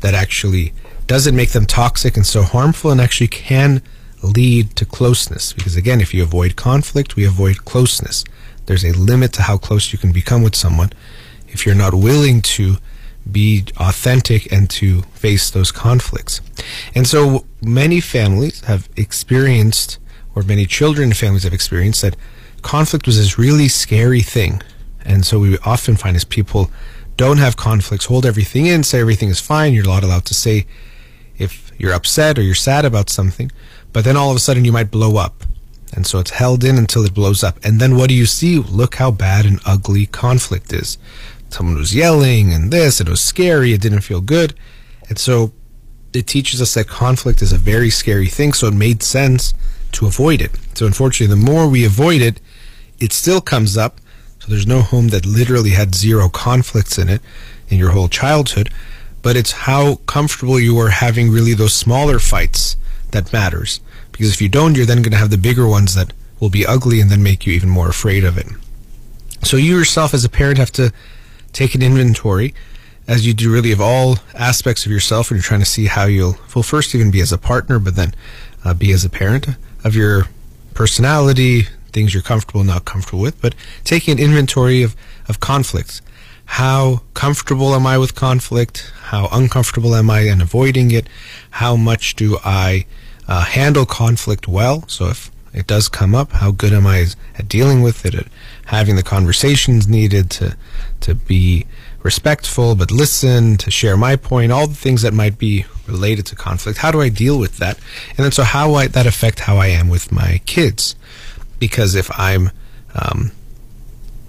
that actually doesn't make them toxic and so harmful, and actually can lead to closeness. Because again, if you avoid conflict, we avoid closeness. There's a limit to how close you can become with someone if you're not willing to be authentic and to face those conflicts. And so many families have experienced, or many children and families have experienced, that conflict was this really scary thing. And so we often find is people don't have conflicts, hold everything in, say everything is fine, you're not allowed to say if you're upset or you're sad about something, but then all of a sudden you might blow up. And so it's held in until it blows up. And then what do you see? Look how bad and ugly conflict is. Someone was yelling and this, it was scary, it didn't feel good. And so it teaches us that conflict is a very scary thing, so it made sense to avoid it. So unfortunately, the more we avoid it, it still comes up. So there's no home that literally had zero conflicts in it in your whole childhood, but it's how comfortable you are having really those smaller fights that matters. Because if you don't, you're then going to have the bigger ones that will be ugly and then make you even more afraid of it. So you yourself as a parent have to take an inventory, as you do really, of all aspects of yourself, and you're trying to see how you'll, well, first even be as a partner, but then be as a parent, of your personality, things you're comfortable and not comfortable with. But taking an inventory of conflicts. How comfortable am I with conflict? How uncomfortable am I in avoiding it? How much do I handle conflict well? So if it does come up, how good am I at dealing with it, at having the conversations needed to be respectful, but listen, to share my point, all the things that might be related to conflict. How do I deal with that? And then so how might that affect how I am with my kids? Because if I'm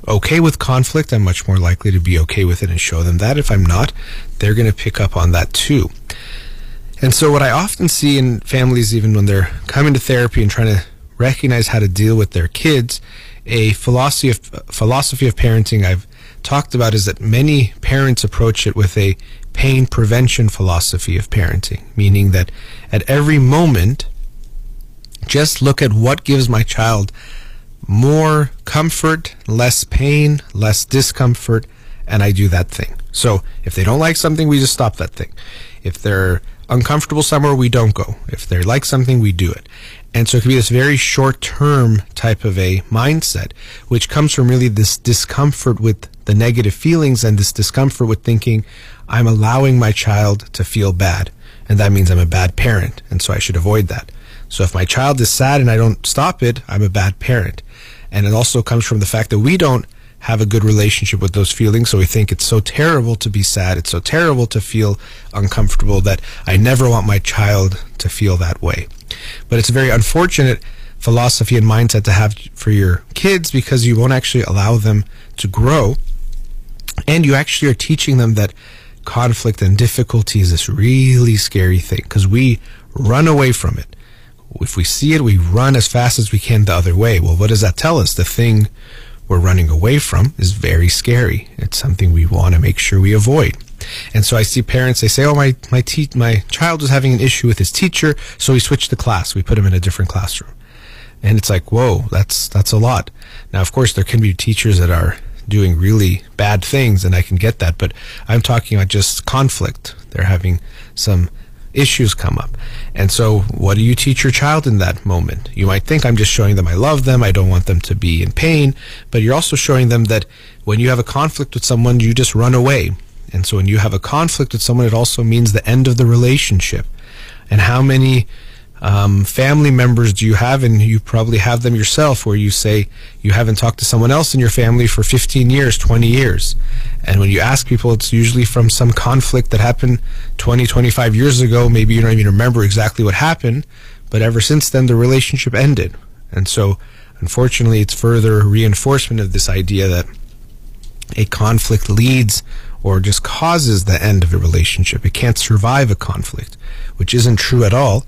okay with conflict, I'm much more likely to be okay with it and show them that. If I'm not, they're going to pick up on that too. And so what I often see in families, even when they're coming to therapy and trying to recognize how to deal with their kids, a philosophy of parenting I've talked about is that many parents approach it with a pain prevention philosophy of parenting, meaning that at every moment, just look at what gives my child more comfort, less pain, less discomfort, and I do that thing. So if they don't like something, we just stop that thing. If they're uncomfortable somewhere, we don't go. If they like something, we do it. And so it can be this very short-term type of a mindset, which comes from really this discomfort with the negative feelings and this discomfort with thinking, I'm allowing my child to feel bad, and that means I'm a bad parent, and so I should avoid that. So if my child is sad and I don't stop it, I'm a bad parent. And it also comes from the fact that we don't have a good relationship with those feelings, so we think it's so terrible to be sad, it's so terrible to feel uncomfortable, that I never want my child to feel that way. But it's a very unfortunate philosophy and mindset to have for your kids, because you won't actually allow them to grow, and you actually are teaching them that conflict and difficulty is this really scary thing, because we run away from it. If we see it, we run as fast as we can the other way. Well, what does that tell us? The thing we're running away from is very scary. It's something we want to make sure we avoid. And so I see parents, they say, oh, my child was having an issue with his teacher, so we switched the class. We put him in a different classroom. And it's like, whoa, that's a lot. Now, of course, there can be teachers that are doing really bad things, and I can get that, but I'm talking about just conflict. They're having some issues come up. And so what do you teach your child in that moment? You might think, I'm just showing them I love them, I don't want them to be in pain, but you're also showing them that when you have a conflict with someone, you just run away. And so when you have a conflict with someone, it also means the end of the relationship. And how many family members do you have, and you probably have them yourself, where you say you haven't talked to someone else in your family for 15 years, 20 years. And when you ask people, it's usually from some conflict that happened 20, 25 years ago. Maybe you don't even remember exactly what happened, but ever since then, the relationship ended. And so, unfortunately, it's further reinforcement of this idea that a conflict leads or just causes the end of a relationship. It can't survive a conflict, which isn't true at all,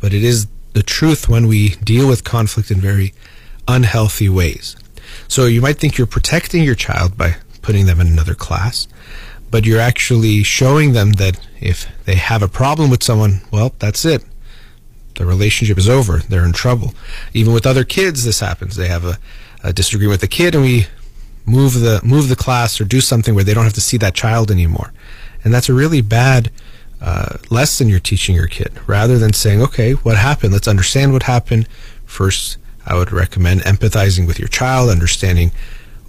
but it is the truth when we deal with conflict in very unhealthy ways. So you might think you're protecting your child by putting them in another class, but you're actually showing them that if they have a problem with someone, well, that's it. The relationship is over. They're in trouble. Even with other kids, this happens. They have a disagreement with a kid, and we move the class or do something where they don't have to see that child anymore. And that's a really bad lesson you're teaching your kid. Rather than saying, okay, what happened? Let's understand what happened. First, I would recommend empathizing with your child, understanding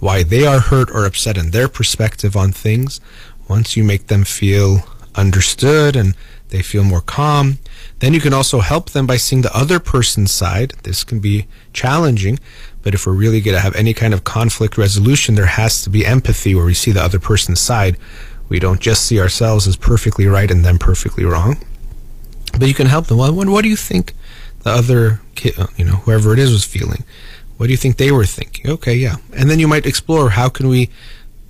why they are hurt or upset and their perspective on things. Once you make them feel understood and they feel more calm, then you can also help them by seeing the other person's side. This can be challenging, but if we're really going to have any kind of conflict resolution, there has to be empathy where we see the other person's side. We don't just see ourselves as perfectly right and them perfectly wrong. But you can help them. Well, what do you think the other kid, whoever it is, was feeling? What do you think they were thinking? Okay, yeah. And then you might explore, how can we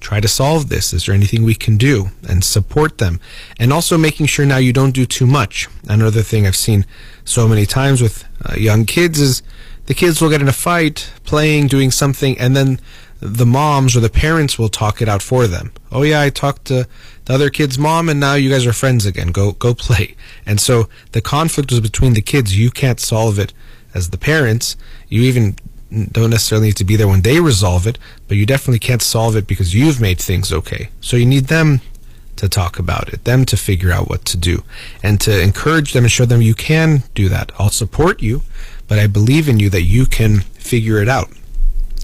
try to solve this? Is there anything we can do? And support them. And also making sure now you don't do too much. Another thing I've seen so many times with young kids is the kids will get in a fight, playing, doing something, and then the moms or the parents will talk it out for them. Oh yeah, I talked to the other kid's mom, and now you guys are friends again. Go play. And so the conflict was between the kids. You can't solve it as the parents. You even don't necessarily need to be there when they resolve it, but you definitely can't solve it because you've made things okay. So you need them to talk about it, them to figure out what to do, and to encourage them and show them you can do that. I'll support you, but I believe in you that you can figure it out.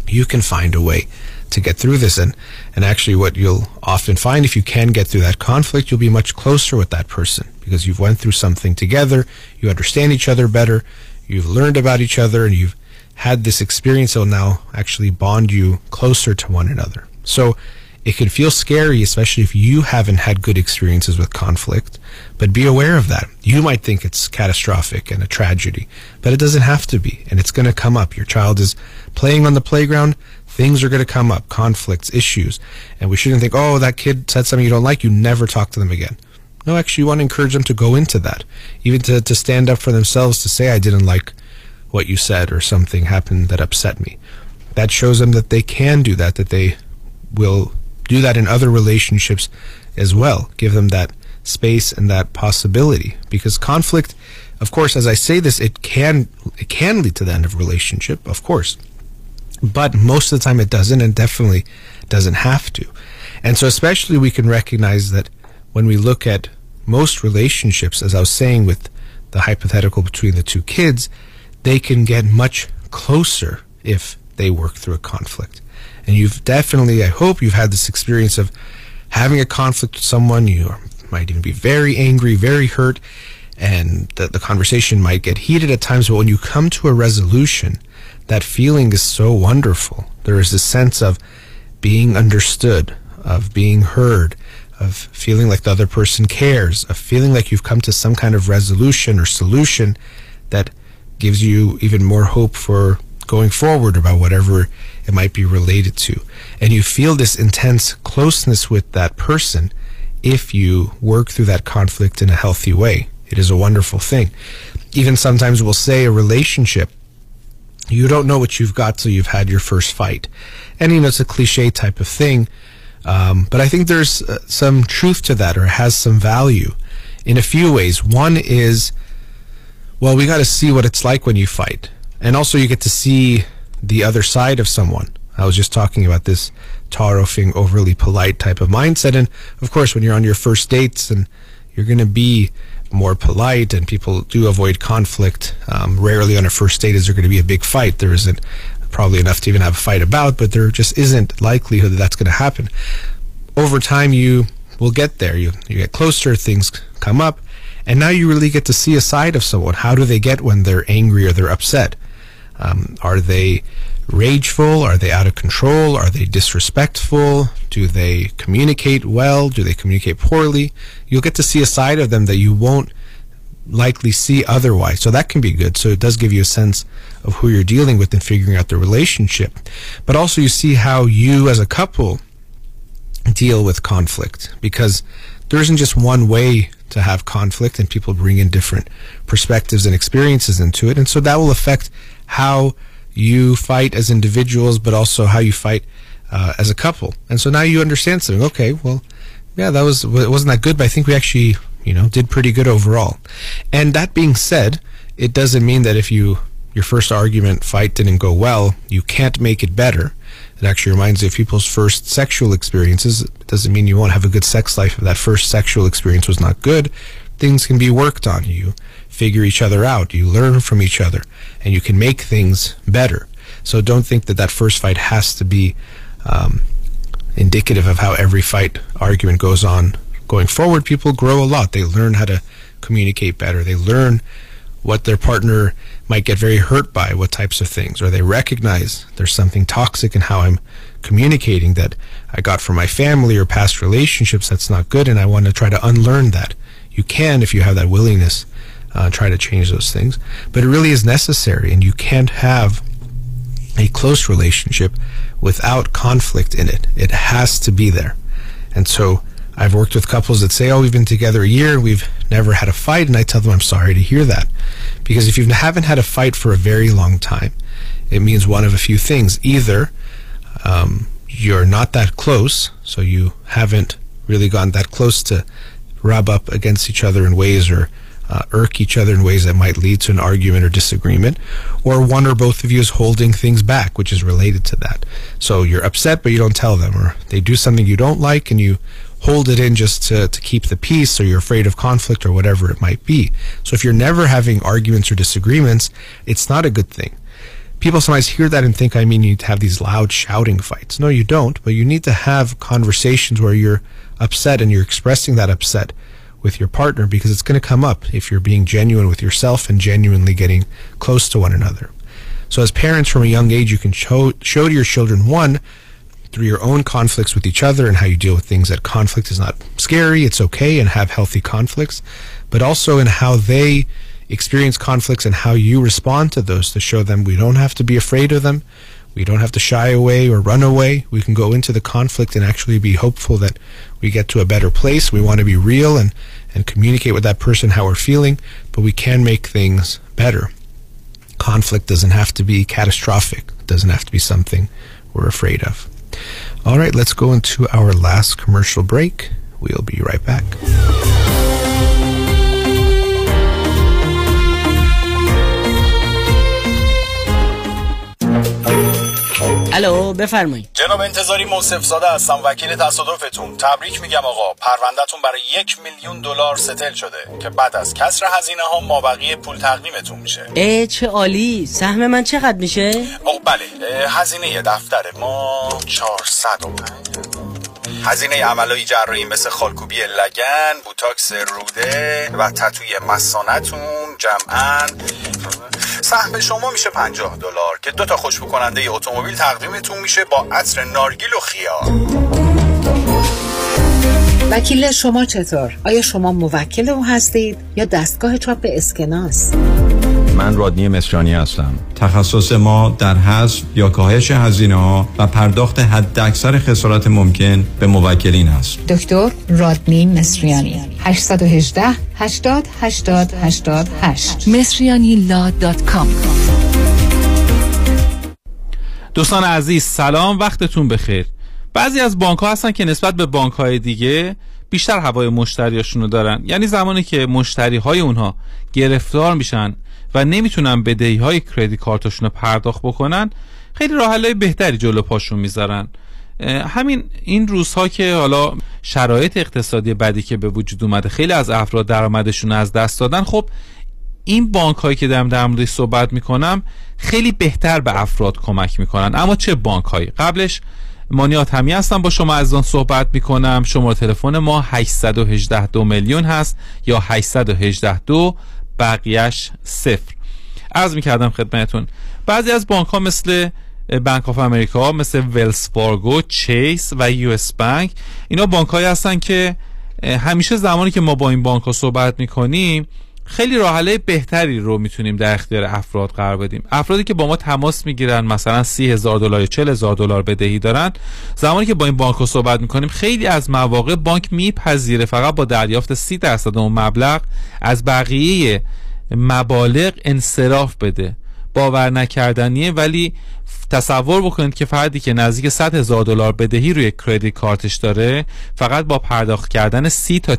You can find a way to get through this. And actually what you'll often find, if you can get through that conflict, you'll be much closer with that person because you've went through something together, you understand each other better, you've learned about each other, and you've had this experience that will now actually bond you closer to one another. So it can feel scary, especially if you haven't had good experiences with conflict, but be aware of that. You might think it's catastrophic and a tragedy, but it doesn't have to be, and it's going to come up. Your child is playing on the playground, things are going to come up, conflicts, issues, and we shouldn't think, oh, that kid said something you don't like, you never talk to them again. No, actually, you want to encourage them to go into that, even to stand up for themselves, to say, I didn't like what you said, or something happened that upset me. That shows them that they can do that, that they will do that in other relationships as well. Give them that space and that possibility, because conflict, of course, as I say this, it can lead to the end of a relationship, of course, but most of the time it doesn't, and definitely doesn't have to. And so especially we can recognize that when we look at most relationships, as I was saying with the hypothetical between the two kids, they can get much closer if they work through a conflict. And you've definitely, I hope you've had this experience of having a conflict with someone. You might even be very angry, very hurt, and the conversation might get heated at times. But when you come to a resolution, that feeling is so wonderful. There is this sense of being understood, of being heard, of feeling like the other person cares, of feeling like you've come to some kind of resolution or solution that gives you even more hope for going forward about whatever it might be related to. And you feel this intense closeness with that person if you work through that conflict in a healthy way. It is a wonderful thing. even sometimes we'll say a relationship, you don't know what you've got till you've had your first fight. And, you know, it's a cliche type of thing. But I think there's some truth to that, or has some value in a few ways. One is, well, we got to see what it's like when you fight. And also you get to see the other side of someone. I was just talking about this taro-fing, overly polite type of mindset. And of course, when you're on your first dates, and you're going to be more polite, and people do avoid conflict. Rarely on a first date is there going to be a big fight. There isn't probably enough to even have a fight about, but there just isn't likelihood that that's going to happen. Over time, you will get there. You get closer, things come up, and now you really get to see a side of someone. How do they get when they're angry or they're upset? Are they rageful? Are they out of control? Are they disrespectful? Do they communicate well? Do they communicate poorly? You'll get to see a side of them that you won't likely see otherwise. So that can be good. So it does give you a sense of who you're dealing with and figuring out the relationship. But also you see how you as a couple deal with conflict, because there isn't just one way to have conflict, and people bring in different perspectives and experiences into it. And so that will affect how you fight as individuals, but also how you fight as a couple. And so now you understand something. Okay, well, yeah, that was, it wasn't that good, but I think we actually, you know, did pretty good overall. And that being said, it doesn't mean that if your first argument fight didn't go well, you can't make it better. It actually reminds you of people's first sexual experiences. It doesn't mean you won't have a good sex life if that first sexual experience was not good. Things can be worked on. You figure each other out, you learn from each other, and you can make things better. So don't think that that first fight has to be indicative of how every fight argument goes on going forward. People grow a lot. They learn how to communicate better. They learn what their partner might get very hurt by, what types of things, or they recognize there's something toxic in how I'm communicating that I got from my family or past relationships that's not good, and I want to try to unlearn that. You can, if you have that willingness, try to change those things. But it really is necessary, and you can't have a close relationship without conflict in it. It has to be there. And so I've worked with couples that say, oh, we've been together a year, we've never had a fight, and I tell them I'm sorry to hear that. Because if you haven't had a fight for a very long time, it means one of a few things. Either you're not that close, so you haven't really gotten that close to rub up against each other in ways, or irk each other in ways that might lead to an argument or disagreement, or one or both of you is holding things back, which is related to that. So you're upset, but you don't tell them, or they do something you don't like and you hold it in just to keep the peace, or you're afraid of conflict, or whatever it might be. So if you're never having arguments or disagreements, it's not a good thing. People sometimes hear that and think, I mean, you need to have these loud shouting fights. No, you don't, but you need to have conversations where you're upset and you're expressing that upset with your partner, because it's going to come up if you're being genuine with yourself and genuinely getting close to one another. So as parents from a young age, you can show to your children, one, through your own conflicts with each other and how you deal with things, that conflict is not scary, it's okay, and have healthy conflicts, but also in how they experience conflicts and how you respond to those, to show them we don't have to be afraid of them. We don't have to shy away or run away. We can go into the conflict and actually be hopeful that we get to a better place. We want to be real and communicate with that person how we're feeling, but we can make things better. Conflict doesn't have to be catastrophic. It doesn't have to be something we're afraid of. All right, let's go into our last commercial break. We'll be right back. الو بفرمایید. جناب انتظاری موصف زاده هستم، وکیل تصادفتون. تبریک میگم آقا، پروندهتون برای $1,000,000 ستل شده که بعد از کسر هزینه ها مابقی پول تقدیمتون میشه. ای چه عالی. سهم من چقدر میشه؟ اوه بله، هزینه دفتر ما 405. هزینه عملای جراحی مثل خالکوبی لگن، بوتاکس روده و تتوی مثانه‌تون جمعاً سهم شما میشه $50 که دوتا خوشبو کننده اتومبیل تقدیمتون میشه با عطر نارگیل و خیار. وکیل شما چطور؟ آیا شما موکل او هستید یا دستگاه چاپ اسکناس؟ من رادنی مصریانی هستم. تخصص ما در حذف یا کاهش هزینه‌ها و پرداخت حداکثر خسارت ممکن به موکلین است. دکتر رادنی مصریانی 818 80 80 88 مصریانیلا.com. دوستان عزیز سلام، وقتتون بخیر. بعضی از بانک‌ها هستن که نسبت به بانک‌های دیگه بیشتر هوای مشتریاشون رو دارن، یعنی زمانی که مشتری‌های اونها گرفتار میشن و نمیتونن بدهی‌های کریدیت کارتشون رو پرداخت بکنن، خیلی راه‌های بهتری جلو پاشون میذارن. همین این روزها که حالا شرایط اقتصادی بدی که به وجود اومده، خیلی از افراد درآمدشون از دست دادن. خب این بانک‌هایی که در موردش صحبت میکنم خیلی بهتر به افراد کمک میکنن. اما چه بانک‌هایی؟ قبلش مانیات همی هستم، با شما از آن صحبت میکنم. شماره تلفن ما 818 دو میلیون هست یا 818 دو بقیهش صفر. عرض میکردم خدمتون بعضی از بانک ها مثل بانک آف امریکا، مثل ویلز فارگو، چیس و یو اس بانک، اینا بانک هایی هستن که همیشه زمانی که ما با این بانک ها صحبت میکنیم خیلی راه حل بهتری رو میتونیم در اختیار افراد قرار بدیم. افرادی که با ما تماس میگیرن، مثلا $30,000 یا $40,000 بدهی دارن، زمانی که با این بانک رو صحبت میکنیم خیلی از مواقع بانک میپذیره فقط با دریافت 30% اون مبلغ از بقیه مبالغ انصراف بده. باور نکردنیه، ولی تصور بکنید که فردی که نزدیک $100,000 بدهی روی کریدیت کارتش داره، فقط با پرداخت کردن $30,000 تا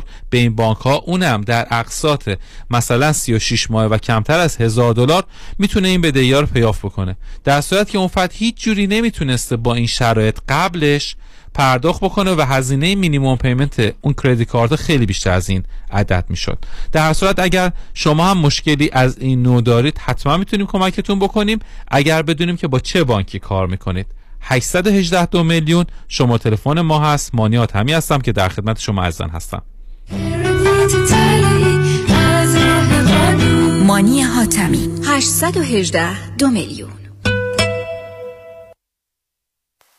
$40,000 به این بانک ها، اونم در اقساط مثلا 36 ماه و کمتر از $1,000، میتونه این بدهی ها رو پیاف بکنه. در صورت که اون فرد هیچ جوری نمیتونسته با این شرایط قبلش پرداخت بکنه و هزینه مینیمم پیمنت اون کریدیت کارت خیلی بیشتر از این عدد میشد. در هر صورت اگر شما هم مشکلی از این نوع دارید، حتما میتونیم کمکتون بکنیم اگر بدونیم که با چه بانکی کار میکنید. 818 دو میلیون شما تلفن ما هست. مانیات همی هستم که در خدمت شما عزیزان هستم. مانی حاتمی 818 دو میلیون.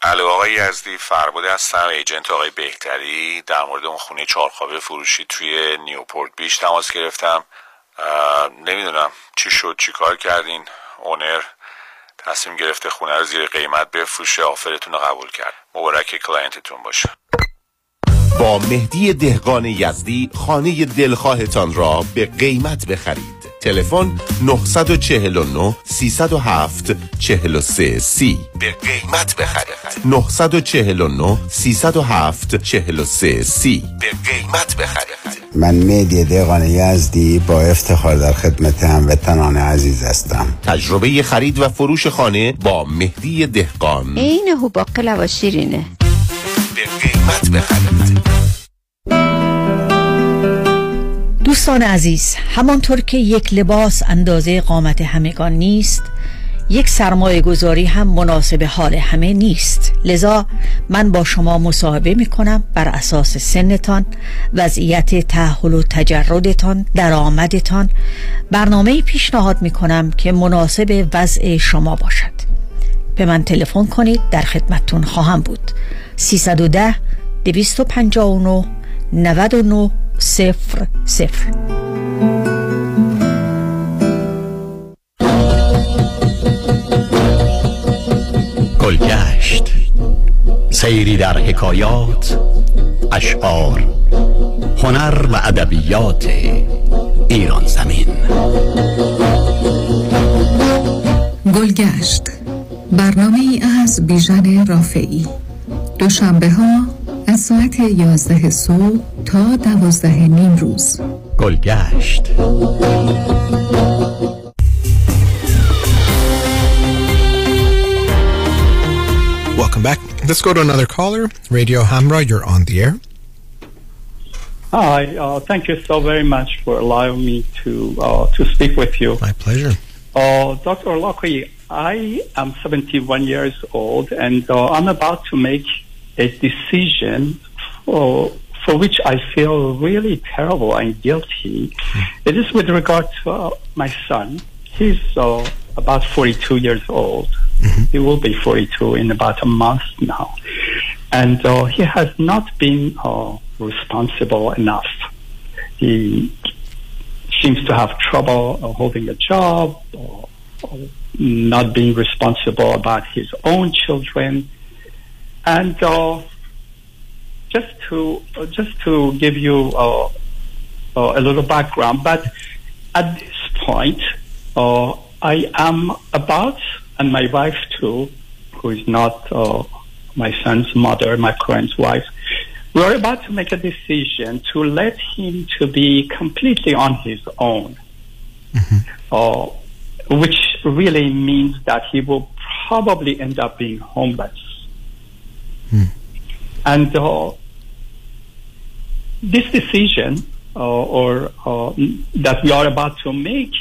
الو آقای یزدی، فرباده هستم، ایجنت آقای بهتری. در مورد اون خونه چهارخوابه فروشی توی نیوپورت بیش تماس گرفتم. نمیدونم چی شد، چی کار کردین. اونر تصمیم گرفته خونه رو زیر قیمت بفروشه. آفرتون رو قبول کرد. مبارک کلاینتتون باشه. با مهدی دهقان یزدی خانه دلخواهتان را به قیمت بخرید. تلفن 949 307 43 30. به قیمت بخرید. 949 307 43 30. به قیمت بخرید. من مهدی دهقان یزدی با افتخار در خدمت هموطنان عزیز هستم. تجربه خرید و فروش خانه با مهدی دهقان. اینه هو باقلا و شیرینه. به قیمت بخرید. دوستان عزیز، همانطور که یک لباس اندازه قامت همگان نیست، یک سرمایه گذاری هم مناسب حال همه نیست. لذا من با شما مصاحبه می کنم بر اساس سنتان، وضعیت تحول و تجردتان، درآمدتان برنامه پیشنهاد می کنم که مناسب وضع شما باشد. به من تلفن کنید، در خدمتتون خواهم بود. 310 259 99 0-0. گلگشت، سیری در حکایات، اشعار، هنر و ادبیات ایران زمین. گلگشت، برنامه ای از بیژن رافعی، دوشنبه ها از ساعت 11 صبح تا 12:30 روز. گلگشت. Welcome back. Let's go to another caller. Radio Hamra, you're on the air. Hi, thank you so very much for allowing me to speak with you. My pleasure. Dr. Holakouee, I am 71 years old and I'm about to make a decision for which I feel really terrible and guilty. It is with regard to my son. He's about 42 years old. Mm-hmm. He will be 42 in about a month now. And he has not been responsible enough. He seems to have trouble holding a job, or not being responsible about his own children. And just to give you a little background, but at this point, I am about, and my wife too, who is not my son's mother, my current wife, we're about to make a decision to let him to be completely on his own, which really means that he will probably end up being homeless. And this decision that we are about to make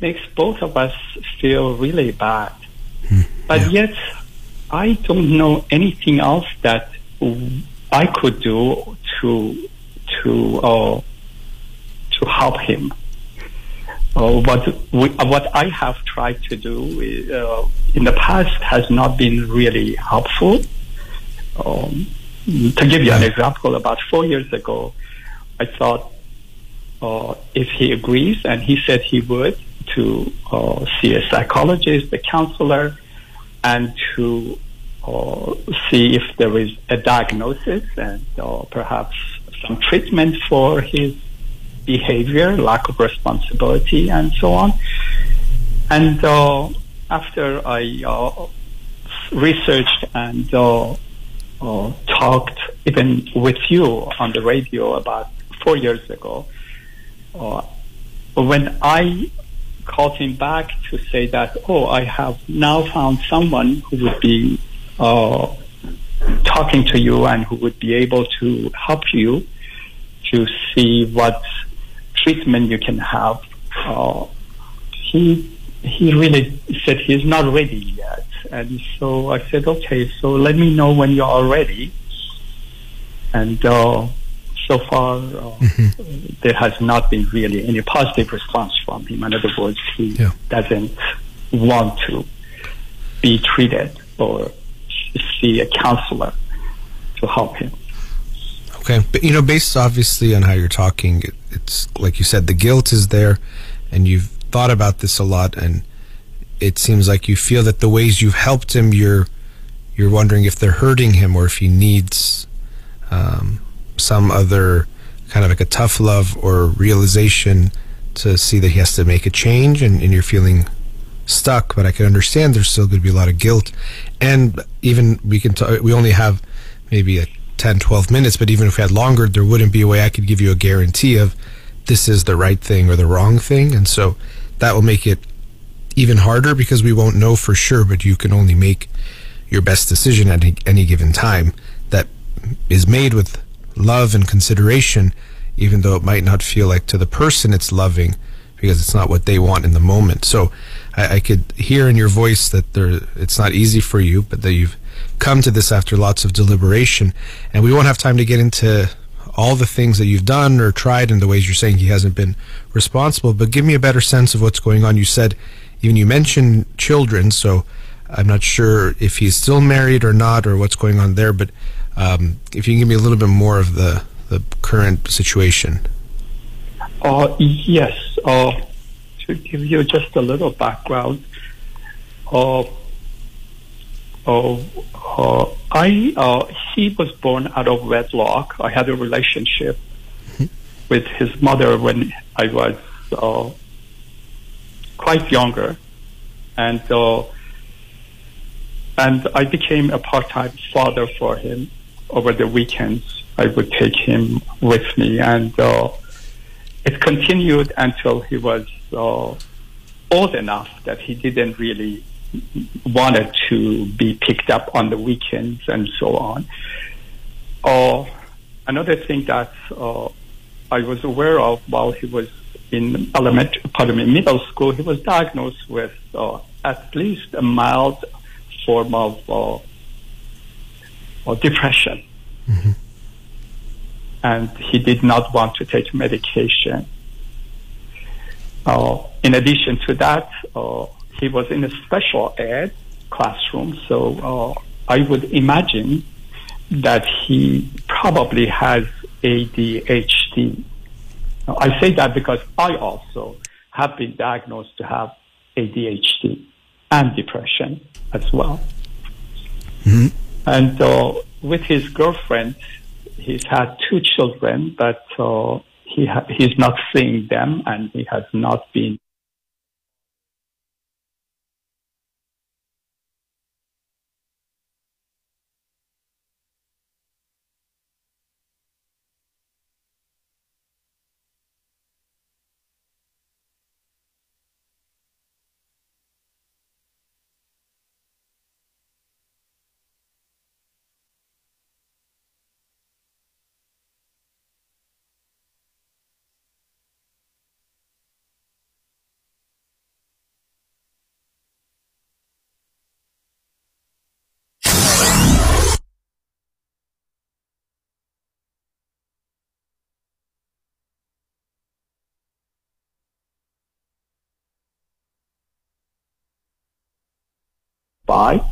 makes both of us feel really bad. But yet, I don't know anything else that I could do to help him. What I have tried to do is, in the past has not been really helpful. To give you an example, about 4 years ago, I thought if he agrees, and he said he would, to see a psychologist, a counselor, and to see if there is a diagnosis and perhaps some treatment for his behavior, lack of responsibility, and so on. And after I researched and talked even with you on the radio about 4 years ago, when I called him back to say that, I have now found someone who would be talking to you and who would be able to help you to see what treatment you can have, he really said he's not ready yet. And so I said, okay, so let me know when you are ready. And so far, there has not been really any positive response from him. In other words, he doesn't want to be treated or see a counselor to help him. Okay. But, you know, based obviously on how you're talking, it's like you said, the guilt is there, and you've thought about this a lot, and it seems like you feel that the ways you've helped him, you're wondering if they're hurting him or if he needs some other kind of like a tough love or realization to see that he has to make a change, and you're feeling stuck. But I can understand there's still going to be a lot of guilt. And even we only have maybe a 10, 12 minutes, but even if we had longer, there wouldn't be a way I could give you a guarantee of this is the right thing or the wrong thing. And so that will make it even harder because we won't know for sure, but you can only make your best decision at any given time that is made with love and consideration, even though it might not feel like to the person it's loving because it's not what they want in the moment. So I could hear in your voice that it's not easy for you, but that you've come to this after lots of deliberation. And we won't have time to get into all the things that you've done or tried and the ways you're saying he hasn't been responsible, but give me a better sense of what's going on. You said, even you mentioned children, so I'm not sure if he's still married or not or what's going on there, but if you can give me a little bit more of the current situation. Yes. To give you just a little background, he was born out of wedlock. I had a relationship with his mother when I was quite younger, and I became a part-time father for him. Over the weekends, I would take him with me, and it continued until he was old enough that he didn't really wanted to be picked up on the weekends and so on. Another thing that I was aware of while he was in middle school, he was diagnosed with at least a mild form of depression. And he did not want to take medication. In addition to that, he was in a special ed classroom, so I would imagine that he probably has ADHD I say that because I also have been diagnosed to have ADHD and depression as well. Mm-hmm. And with his girlfriend, he's had 2 children, but he's not seeing them, and he has not been. But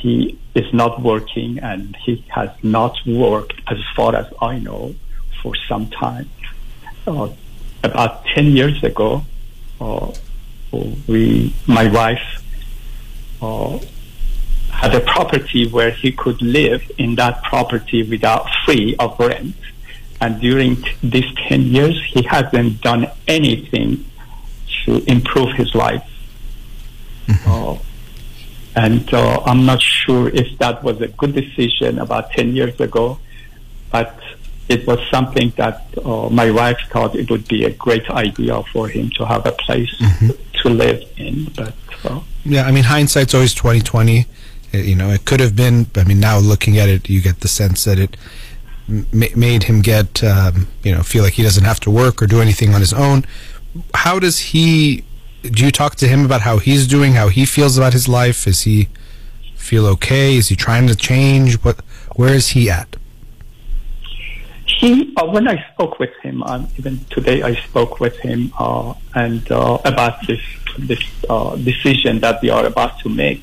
he is not working, and he has not worked, as far as I know, for some time. About 10 years ago, my wife had a property where he could live in that property without free of rent. And during these 10 years, he hasn't done anything to improve his life. Mm-hmm. And I'm not sure if that was a good decision about 10 years ago, but it was something that my wife thought it would be a great idea for him to have a place mm-hmm. to live in. But yeah, I mean, hindsight's always 20/20. You know, it could have been. I mean, now looking at it, you get the sense that it made him get feel like he doesn't have to work or do anything on his own. How does he? Do you talk to him about how he's doing, how he feels about his life? Is he feel okay? Is he trying to change? Where is he at? When I spoke with him, even today I spoke with him and about this decision that we are about to make.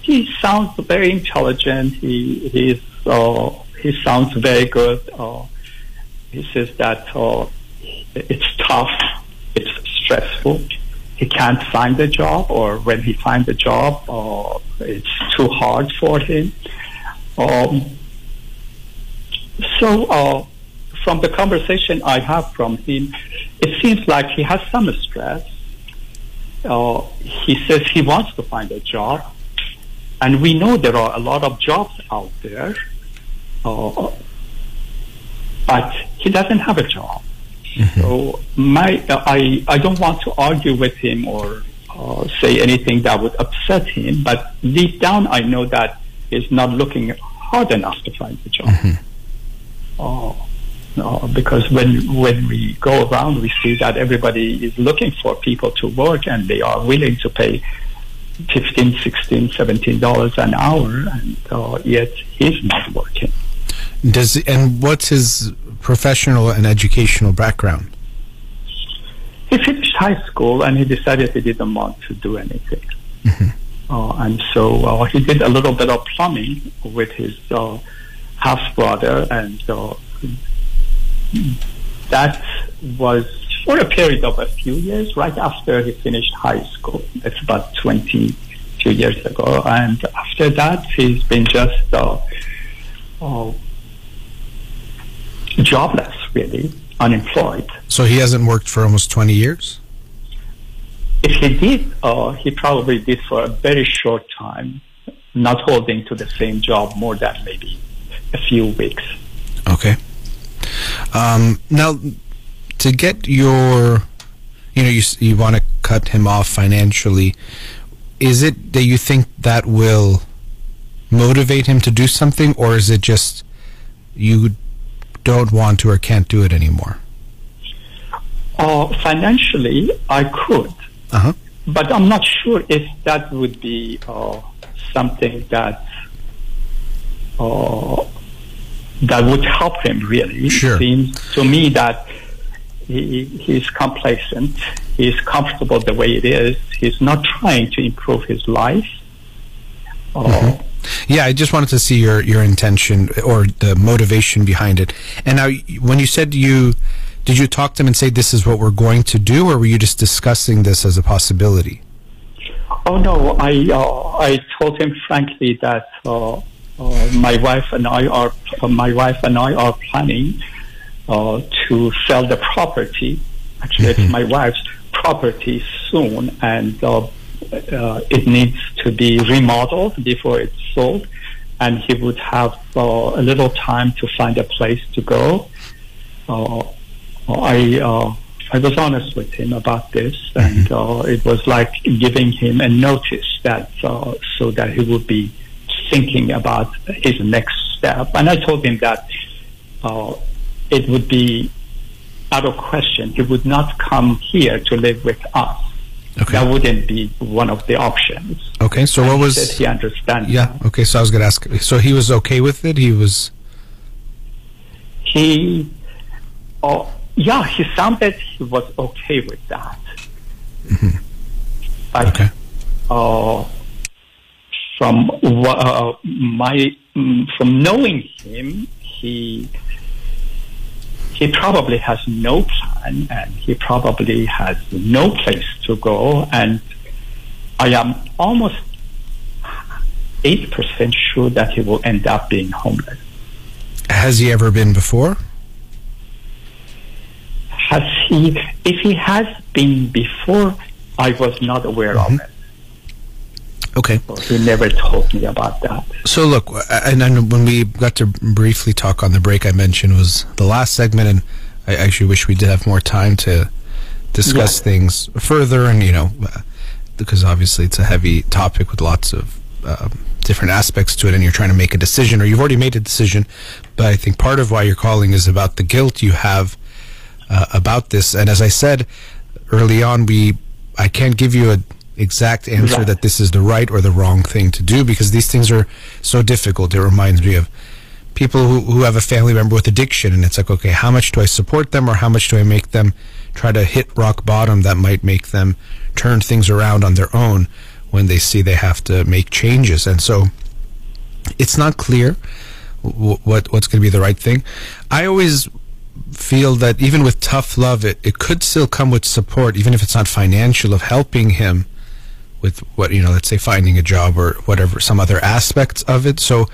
He sounds very intelligent. He sounds very good. He says that it's tough, it's stressful. He can't find a job, or when he finds a job, it's too hard for him. So from the conversation I have from him, it seems like he has some stress. He says he wants to find a job, and we know there are a lot of jobs out there, but he doesn't have a job. Mm-hmm. So I don't want to argue with him or say anything that would upset him, but deep down I know that he's not looking hard enough to find a job. Mm-hmm. No, because when we go around, we see that everybody is looking for people to work, and they are willing to pay $15, $16, $17 an hour, and yet he's not working. And what's his professional and educational background? He finished high school, and he decided he didn't want to do anything. Mm-hmm. And so he did a little bit of plumbing with his half-brother, and that was for a period of a few years, right after he finished high school. It's about 22 years ago. And after that, he's been just... jobless, really, unemployed. So he hasn't worked for almost 20 years? If he did, he probably did for a very short time, not holding to the same job more than maybe a few weeks. Okay. Now, to get your, you want to cut him off financially, is it that you think that will motivate him to do something, or is it just you don't want to or can't do it anymore? Financially, I could. Uh-huh. But I'm not sure if that would be something that would help him, really. Sure. It seems to me that he's complacent. He's comfortable the way it is. He's not trying to improve his life. Mm-hmm. Yeah, I just wanted to see your intention or the motivation behind it. And now, when you said you, did you talk to them and say, this is what we're going to do, or were you just discussing this as a possibility? Oh, no, I told him frankly that my wife and I are planning to sell the property. Actually, it's my wife's property soon, and it needs to be remodeled before it's sold, and he would have a little time to find a place to go. I was honest with him about this, and it was like giving him a notice that so that he would be thinking about his next step. And I told him that it would be out of question. He would not come here to live with us. Okay. That wouldn't be one of the options. Okay, so what was... He understands. Yeah, okay, so I was going to ask. So he was okay with it? He was... He... yeah, he sounded he was okay with that. Mm-hmm. But, okay. From from knowing him, he probably has no plan, and he probably has no place to go. And I am almost 8% sure that he will end up being homeless. Has he ever been before? If he has been before, I was not aware of it. Okay. He never told me about that. So look, and then when we got to briefly talk on the break, I mentioned was the last segment, and I actually wish we did have more time to discuss things further, and because obviously it's a heavy topic with lots of different aspects to it, and you're trying to make a decision, or you've already made a decision, but I think part of why you're calling is about the guilt you have about this. And as I said early on, I can't give you an exact answer that this is the right or the wrong thing to do, because these things are so difficult. It reminds me of people who have a family member with addiction, and it's like, okay, how much do I support them, or how much do I make them try to hit rock bottom that might make them turn things around on their own when they see they have to make changes? And so it's not clear what's going to be the right thing. I always feel that even with tough love, it could still come with support, even if it's not financial, of helping him with what, let's say finding a job or whatever, some other aspects of it. So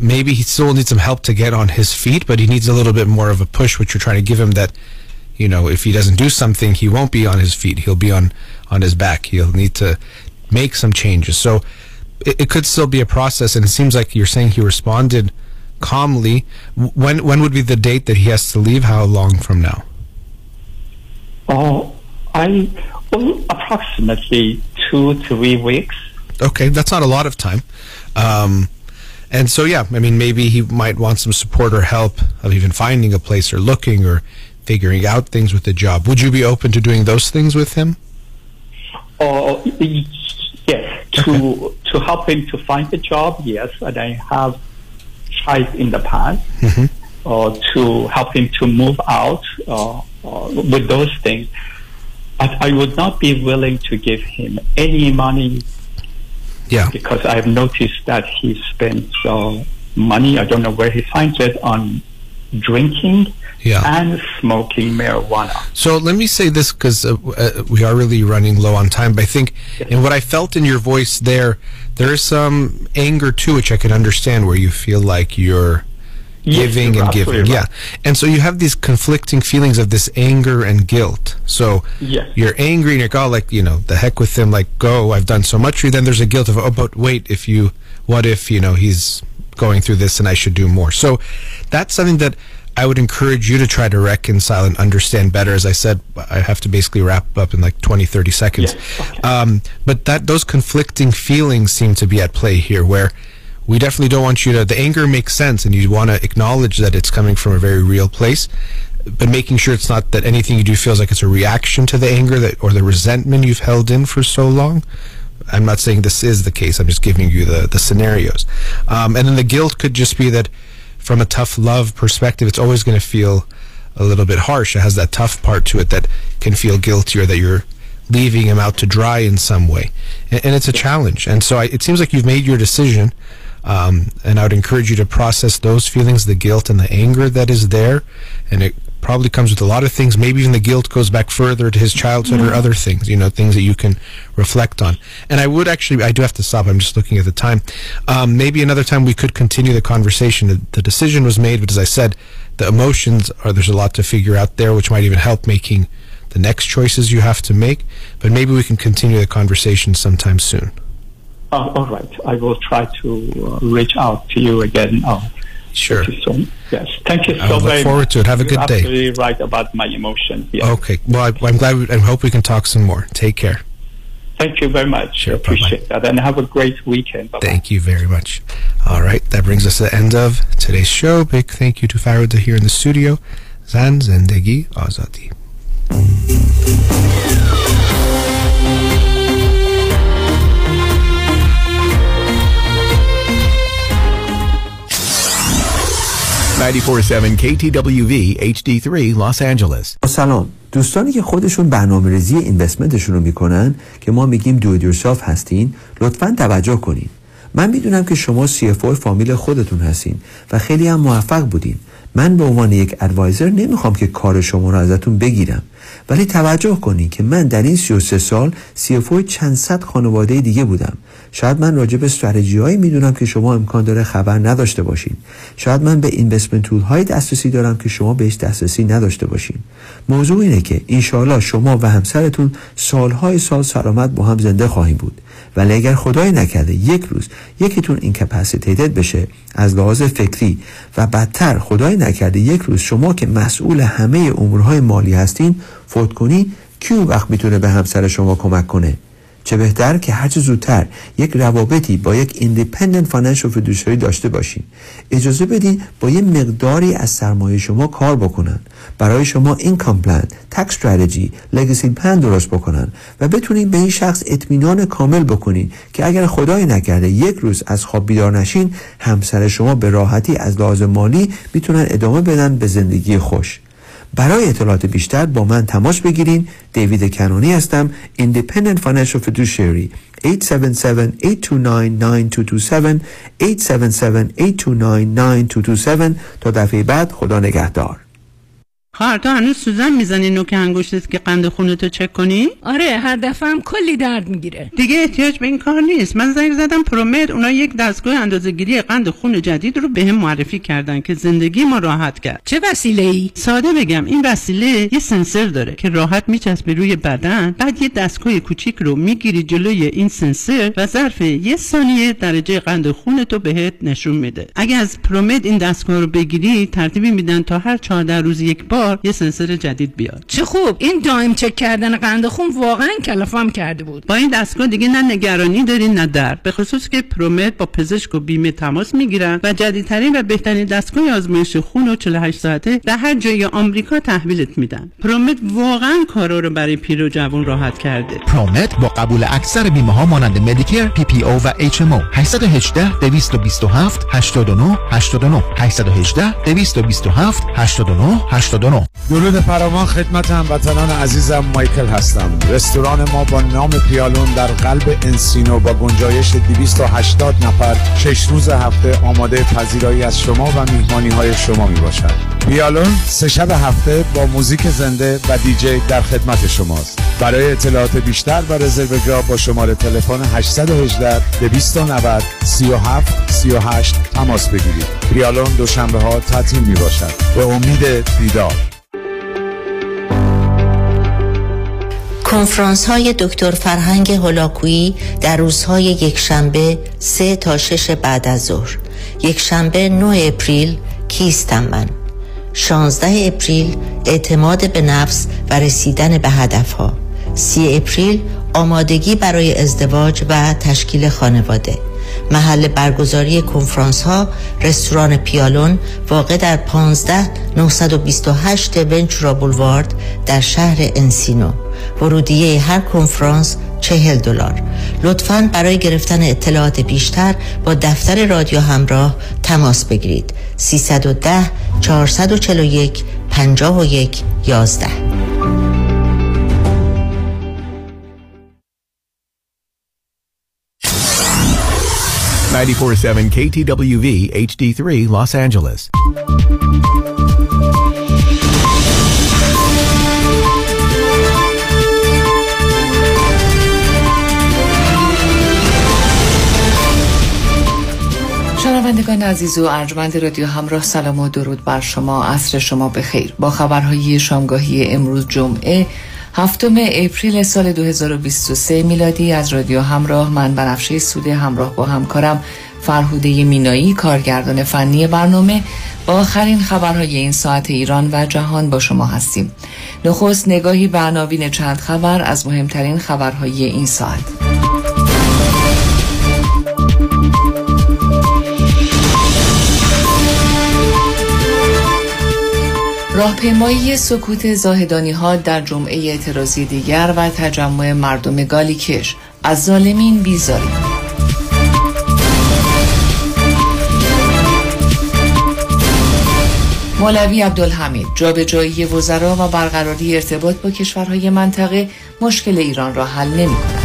maybe he still needs some help to get on his feet, but he needs a little bit more of a push, which you're trying to give him, that if he doesn't do something, he won't be on his feet, he'll be on his back, he'll need to make some changes. So it could still be a process, and it seems like you're saying he responded calmly. When would be the date that he has to leave? How long from now? Approximately 2 to 3 weeks. Okay, that's not a lot of time. And so, yeah, I mean, maybe he might want some support or help of even finding a place, or looking, or figuring out things with the job. Would you be open to doing those things with him? Yes. To help him to find a job, yes, and I have tried in the past to help him to move out with those things, but I would not be willing to give him any money, because I've noticed that he spends money, I don't know where he finds it, on drinking and smoking marijuana. So let me say this, because we are really running low on time, but I think, and what I felt in your voice there is some anger too, which I can understand, where you feel like you're giving and giving. Right. Yeah. And so you have these conflicting feelings of this anger and guilt. So you're angry and you're like, oh, like, the heck with him, like, go, I've done so much for you. Then there's a guilt of, oh, but wait, what if, he's going through this and I should do more. So that's something that I would encourage you to try to reconcile and understand better. As I said, I have to basically wrap up in like 20, 30 seconds. Yeah, okay. But those conflicting feelings seem to be at play here, where we definitely don't want you to... The anger makes sense, and you want to acknowledge that it's coming from a very real place, but making sure it's not that anything you do feels like it's a reaction to the anger or the resentment you've held in for so long. I'm not saying this is the case. I'm just giving you the scenarios. And then the guilt could just be that from a tough love perspective, it's always going to feel a little bit harsh. It has that tough part to it that can feel guilty, or that you're leaving him out to dry in some way. And it's a challenge. And so it seems like you've made your decision, and I would encourage you to process those feelings, the guilt and the anger that is there. And it probably comes with a lot of things. Maybe even the guilt goes back further to his childhood or other things, you know, things that you can reflect on. And I would actually, I do have to stop. I'm just looking at the time. Maybe another time we could continue the conversation. The decision was made, but as I said, the emotions are, there's a lot to figure out there, which might even help making the next choices you have to make. But maybe we can continue the conversation sometime soon. All right. I will try to reach out to you again. Sure. Yes. Thank you so much. I look forward to it. Have a good day. You're absolutely right about my emotion. Yeah. Okay. Well, I'm glad. I hope we can talk some more. Take care. Thank you very much. Sure, appreciate that. And have a great weekend. Bye-bye. Thank you very much. All right. That brings us to the end of today's show. Big thank you to Farida here in the studio. Zan Zendegi Azadi. KTWV HD3 Los Angeles. سلام دوستانی که خودشون برنامه‌ریزی اینوستمنتشون رو میکنن که ما میگیم do it yourself هستین، لطفاً توجه کنین. من میدونم که شما CFO فامیل خودتون هستین و خیلی هم موفق بودین. من به عنوان یک ادوایزر نمیخوام که کار شما رو ازتون بگیرم، ولی توجه کنین که من در این 33 سال CFO چند صد خانواده دیگه بودم. شاید من راجع به استراتژی‌هایی میدونم که شما امکان داره خبر نداشته باشین. شاید من به اینوستمنت تول‌های دسترسی دارم که شما بهش دسترسی نداشته باشین. موضوع اینه که انشالله شما و همسرتون سالهای سال سلامت با هم زنده خواهیم بود. ولی اگر خدای نکرده یک روز یکیتون اینکپاسیتیتد بشه از لحاظ فکری و بدتر خدای نکرده یک روز شما که مسئول همه امورهای مالی هستین فوت کنی، کی وقت میتونه به همسر شما کمک کنه؟ چه بهتر که هرچه زودتر یک روابطی با یک ایندیپندنت فاینانشل فیدوشری داشته باشین. اجازه بدین با یه مقداری از سرمایه شما کار بکنن، برای شما اینکام پلن، تکس استراتژی، لگسی پلن درست بکنن و بتونین به این شخص اطمینان کامل بکنین که اگر خدای نکرده یک روز از خواب بیدار نشین، همسر شما به راحتی از لحاظ مالی میتونن ادامه بدن به زندگی خوش. برای اطلاعات بیشتر با من تماس بگیرین. دیوید کنونی هستم، Independent Financial Fiduciary. 877-829-9227 877-829-9227. تا دفعه بعد خدا نگهدار. خواهر تو هنوز سوزن میزنی نوک انگشتت که قند خونتو چک کنی؟ آره، هر دفعه هم کلی درد میگیره. دیگه احتیاج به این کار نیست. من زنگ زدم پرومد، اونا یک دستگاه اندازه‌گیری قند خون جدید رو بهم معرفی کردن که زندگی ما راحت کرد. چه وسیله‌ای؟ ساده بگم، این وسیله یه سنسور داره که راحت میچسبه روی بدن، بعد یه دستگاه کوچیک رو میگیری جلوی این سنسور و ظرف یه ثانیه درجه قند خونتو بهت نشون میده. اگه از پرومد این دستگاه رو بگیری، ترتیبی میدن تا هر 14 روز یک بار یه سنسور جدید بیاد. چه خوب. این دایم چک کردن قند خون واقعا کلافم کرده بود. با این دستگاه دیگه نه نگرانی دارین نه درد، به خصوص که پرومت با پزشک و بیمه تماس میگیرن و جدیدترین و بهترین دستگاه آزمایش خون و 48 ساعته در هر جای آمریکا تحویلت میدن. پرومت واقعا کارا رو برای پیر و جوان راحت کرده. پرومت با قبول اکثر بیمه ها مانند مدیکر، پی پی او و اچ ام او. 818 227 89 89 818 227 89 89. درود فراوان خدمت هموطنان عزیزم، مایکل هستم. رستوران ما با نام پیالون در قلب انسینو با گنجایش 280 نفر 6 روز هفته آماده پذیرایی از شما و میهمانی های شما می باشد. پیالون 3 شب هفته با موزیک زنده و دیجی در خدمت شماست. برای اطلاعات بیشتر و رزرو با شماره تلفن 818 290 37 38 تماس بگیرید. پیالون دوشنبه ها تعطیل می باشد. به امید دیدار. کنفرانس های دکتر فرهنگ هولاکویی در روزهای یکشنبه 3 تا 6 بعد از ظهر. یکشنبه 9 اپریل کیستم من، 16 اپریل اعتماد به نفس و رسیدن به هدفها، 30 اپریل آمادگی برای ازدواج و تشکیل خانواده. محل برگزاری کنفرانس ها رستوران پیالون واقع در 15928 ونچورا بولوارد در شهر انسینو. ورودیه هر کنفرانس $40. لطفاً برای گرفتن اطلاعات بیشتر با دفتر رادیو همراه تماس بگیرید. 310-441-5111. 94.7 KTWV HD3 Los Angeles. شنوندگان عزیز و ارجمند رادیو همراه، سلام و درود بر شما. عصر شما بخیر. با خبرهای شامگاهی امروز جمعه 7 اپریل سال 2023 میلادی از رادیو همراه، من بنفشه سوده همراه با همکارم فرهوده مینایی کارگردان فنی برنامه با آخرین خبرهای این ساعت ایران و جهان با شما هستیم. نخست نگاهی به عناوین چند خبر از مهمترین خبرهای این ساعت. راهپیمایی سکوت زاهدانی‌ها در جمعه اعتراضی دیگر و تجمع مردم گالیکش، از ظالمین بیزاری. مولوی عبدالحمید: جابجایی وزرا و برقراری ارتباط با کشورهای منطقه مشکل ایران را حل نمی‌کند.